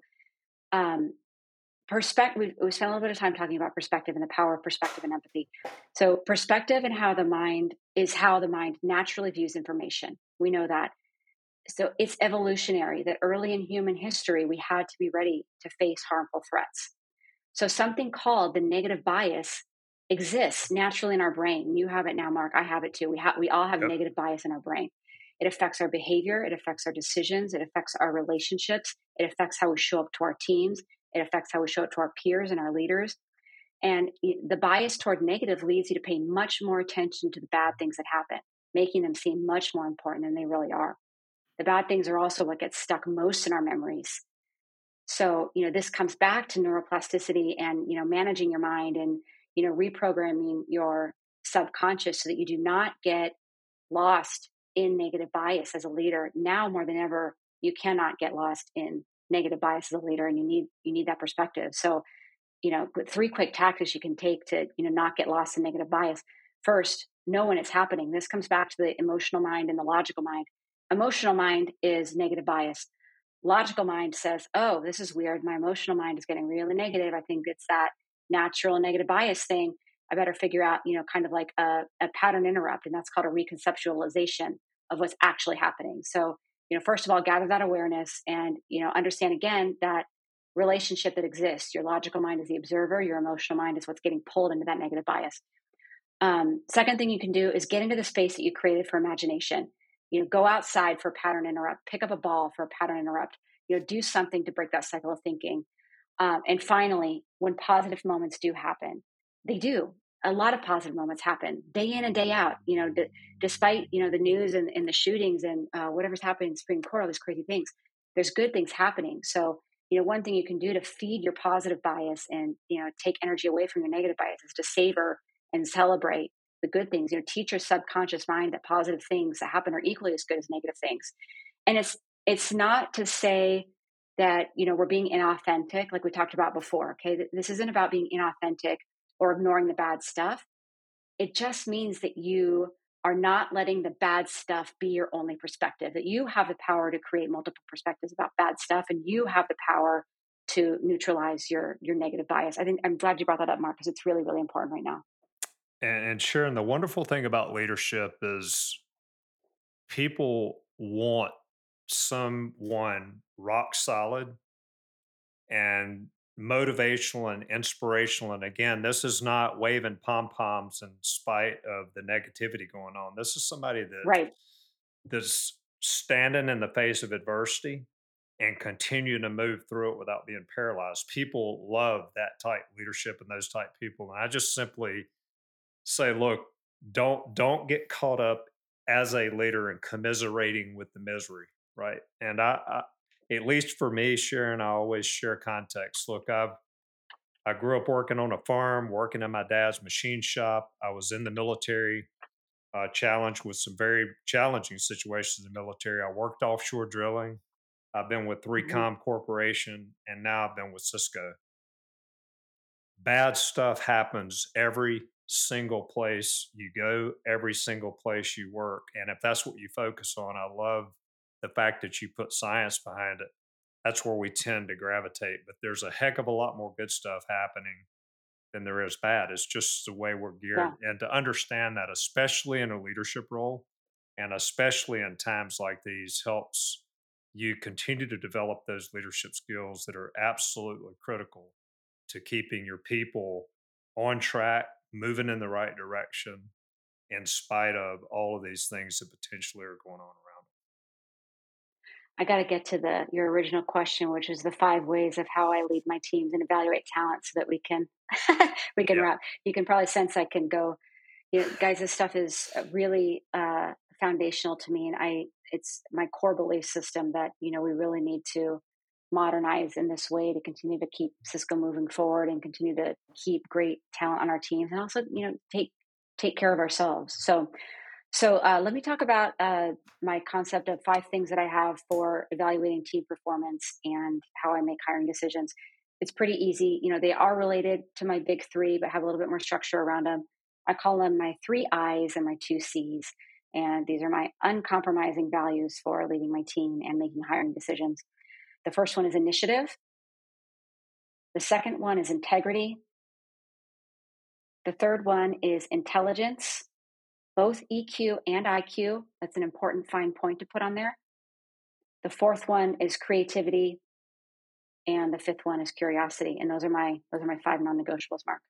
perspective, we spent a little bit of time talking about perspective and the power of perspective and empathy. So perspective and how the mind naturally views information. We know that. So it's evolutionary that early in human history, we had to be ready to face harmful threats. So something called the negative bias exists naturally in our brain. You have it now, Mark. I have it too. We all have negative bias in our brain. It affects our behavior. It affects our decisions. It affects our relationships. It affects how we show up to our teams. It affects how we show up to our peers and our leaders. And the bias toward negative leads you to pay much more attention to the bad things that happen, making them seem much more important than they really are. The bad things are also what gets stuck most in our memories. So, this comes back to neuroplasticity and, managing your mind and, reprogramming your subconscious so that you do not get lost in negative bias as a leader. Now more than ever, you cannot get lost in negative bias as a leader, and you need that perspective. So, 3 quick tactics you can take to, not get lost in negative bias. First, know when it's happening. This comes back to the emotional mind and the logical mind. Emotional mind is negative bias. Logical mind says, oh, this is weird. My emotional mind is getting really negative. I think it's that natural negative bias thing. I better figure out, kind of like a pattern interrupt. And that's called a reconceptualization of what's actually happening. So, first of all, gather that awareness and, understand again that relationship that exists. Your logical mind is the observer. Your emotional mind is what's getting pulled into that negative bias. Second thing you can do is get into the space that you created for imagination. Go outside for a pattern interrupt, pick up a ball for a pattern interrupt, do something to break that cycle of thinking. And finally, when positive moments do happen, they do. A lot of positive moments happen day in and day out, despite, the news and the shootings and whatever's happening in Supreme Court, all these crazy things, there's good things happening. So, one thing you can do to feed your positive bias and, take energy away from your negative bias is to savor and celebrate the good things, teach your subconscious mind that positive things that happen are equally as good as negative things. And it's not to say that, you know, we're being inauthentic, like we talked about before. Okay. This isn't about being inauthentic or ignoring the bad stuff. It just means that you are not letting the bad stuff be your only perspective, that you have the power to create multiple perspectives about bad stuff, and you have the power to neutralize your negative bias. I think I'm glad you brought that up, Mark, because it's really, really important right now. And Sharon, the wonderful thing about leadership is people want someone rock solid and motivational and inspirational. And again, this is not waving pom-poms in spite of the negativity going on. This is somebody that that's standing in the face of adversity and continuing to move through it without being paralyzed. People love that type of leadership and those type of people. And I just simply say, look, don't get caught up as a leader in commiserating with the misery, right? And I at least for me, Sharon, I always share context. Look, I grew up working on a farm, working in my dad's machine shop. I was in the military, challenged with some very challenging situations in the military. I worked offshore drilling. I've been with 3Com Corporation, and now I've been with Cisco. Bad stuff happens every single place you go, every single place you work. And if that's what you focus on, I love the fact that you put science behind it. That's where we tend to gravitate. But there's a heck of a lot more good stuff happening than there is bad. It's just the way we're geared. Yeah. And to understand that, especially in a leadership role, and especially in times like these, helps you continue to develop those leadership skills that are absolutely critical to keeping your people on track, moving in the right direction, in spite of all of these things that potentially are going on around them. I got to get to your original question, which is the 5 ways of how I lead my teams and evaluate talent, so that we can wrap. You can probably sense I can go, you know, guys. This stuff is really foundational to me, and it's my core belief system that, you know, we really need to modernize in this way to continue to keep Cisco moving forward and continue to keep great talent on our teams, and also, you know, take care of ourselves. So let me talk about my concept of 5 things that I have for evaluating team performance and how I make hiring decisions. It's pretty easy. You know, they are related to my big 3, but have a little bit more structure around them. I call them my 3 I's and my 2 C's. And these are my uncompromising values for leading my team and making hiring decisions. The first one is initiative. The second one is integrity. The third one is intelligence, both EQ and IQ. That's an important fine point to put on there. The fourth one is creativity. And the fifth one is curiosity. And those are my 5 non-negotiables, Mark.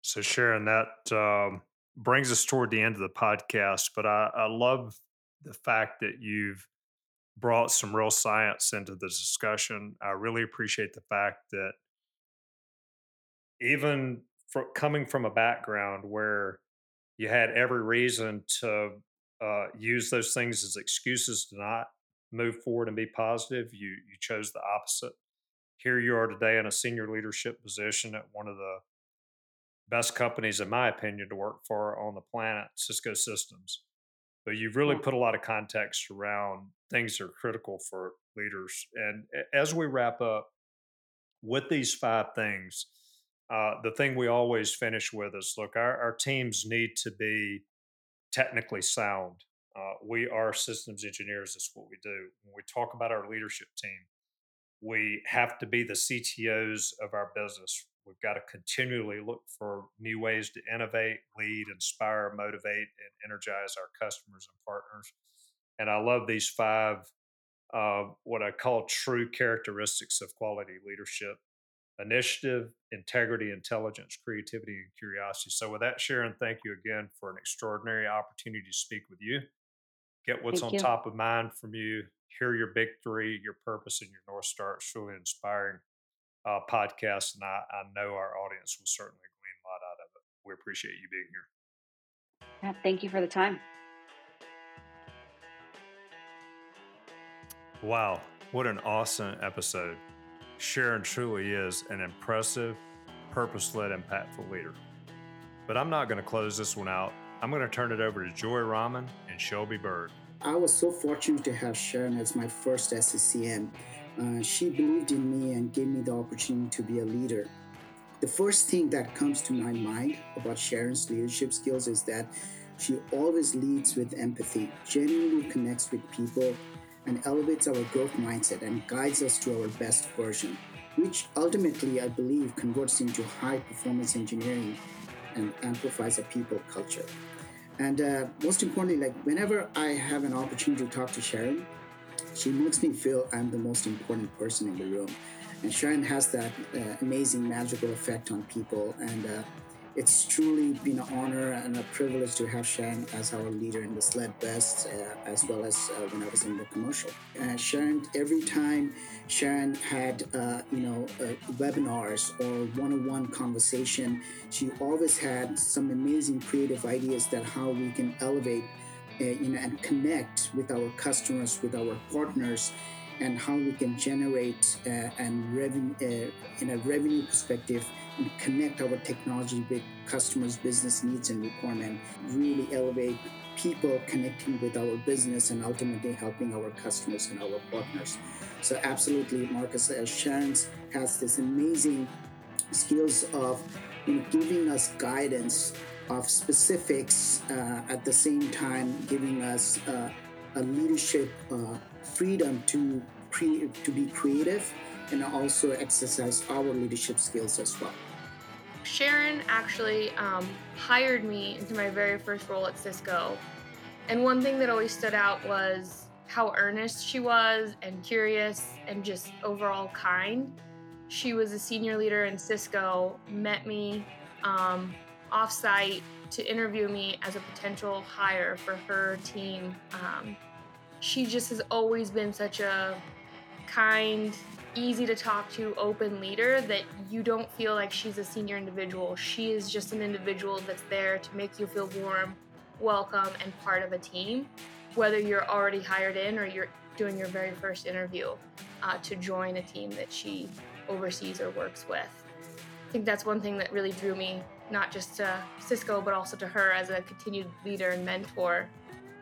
So Sharon, that brings us toward the end of the podcast, but I love the fact that you've brought some real science into the discussion. I really appreciate the fact that even coming from a background where you had every reason to use those things as excuses to not move forward and be positive, you chose the opposite. Here you are today in a senior leadership position at one of the best companies, in my opinion, to work for on the planet, Cisco Systems. But you've really put a lot of context around things that are critical for leaders. And as we wrap up with these 5 things, the thing we always finish with is, look, our teams need to be technically sound. We are systems engineers. That's what we do. When we talk about our leadership team, we have to be the CTOs of our business. We've got to continually look for new ways to innovate, lead, inspire, motivate, and energize our customers and partners. And I love these 5, what I call true characteristics of quality leadership: initiative, integrity, intelligence, creativity, and curiosity. So with that, Sharon, thank you again for an extraordinary opportunity to speak with you, get what's on top of mind from you, hear your big 3, your purpose, and your North Star. It's really inspiring podcast, and I know our audience will certainly glean a lot out of it. We appreciate you being here. Yeah, thank you for the time. Wow, what an awesome episode. Sharon truly is an impressive, purpose-led, impactful leader. But I'm not going to close this one out. I'm going to turn it over to Joy Rahman and Shelby Bird. I was so fortunate to have Sharon as my first SCCM. She believed in me and gave me the opportunity to be a leader. The first thing that comes to my mind about Sharon's leadership skills is that she always leads with empathy, genuinely connects with people, and elevates our growth mindset and guides us to our best version, which ultimately, I believe, converts into high-performance engineering and amplifies a people culture. And most importantly, whenever I have an opportunity to talk to Sharon, she makes me feel I'm the most important person in the room. And Sharon has that amazing magical effect on people. And it's truly been an honor and a privilege to have Sharon as our leader in the SLED Best, as well as when I was in the commercial. Sharon, every time Sharon had, webinars or one-on-one conversation, she always had some amazing creative ideas that how we can elevate and connect with our customers, with our partners, and how we can generate in a revenue perspective and connect our technology with customers' business needs and requirements, really elevate people connecting with our business and ultimately helping our customers and our partners. So absolutely, Marcus, Sharon has this amazing skills of giving us guidance of specifics, at the same time giving us a leadership freedom to be creative and also exercise our leadership skills as well. Sharon actually hired me into my very first role at Cisco. And one thing that always stood out was how earnest she was and curious and just overall kind. She was a senior leader in Cisco, met me offsite to interview me as a potential hire for her team. She just has always been such a kind, easy to talk to, open leader that you don't feel like she's a senior individual. She is just an individual that's there to make you feel warm, welcome, and part of a team, whether you're already hired in or you're doing your very first interview to join a team that she oversees or works with. I think that's one thing that really drew me, not just to Cisco, but also to her as a continued leader and mentor,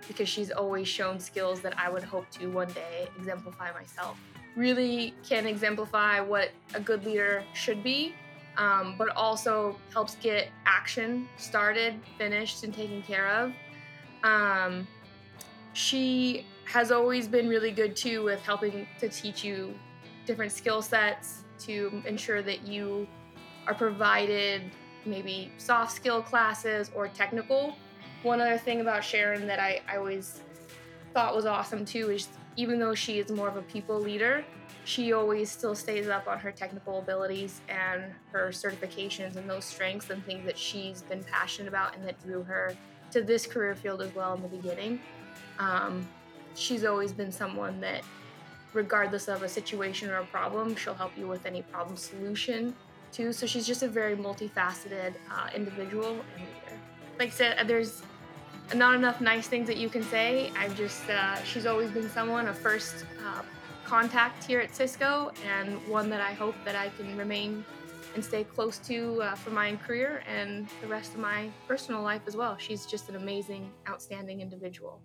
because she's always shown skills that I would hope to one day exemplify myself. Really can exemplify what a good leader should be, but also helps get action started, finished, and taken care of. She has always been really good too with helping to teach you different skill sets to ensure that you are provided maybe soft skill classes or technical. One other thing about Sharon that I always thought was awesome too is even though she is more of a people leader, she always still stays up on her technical abilities and her certifications and those strengths and things that she's been passionate about and that drew her to this career field as well in the beginning. She's always been someone that, regardless of a situation or a problem, she'll help you with any problem solution too. So she's just a very multifaceted individual and leader. Like I said, there's not enough nice things that you can say. She's always been someone, a first contact here at Cisco, and one that I hope that I can remain and stay close to for my career and the rest of my personal life as well. She's just an amazing, outstanding individual.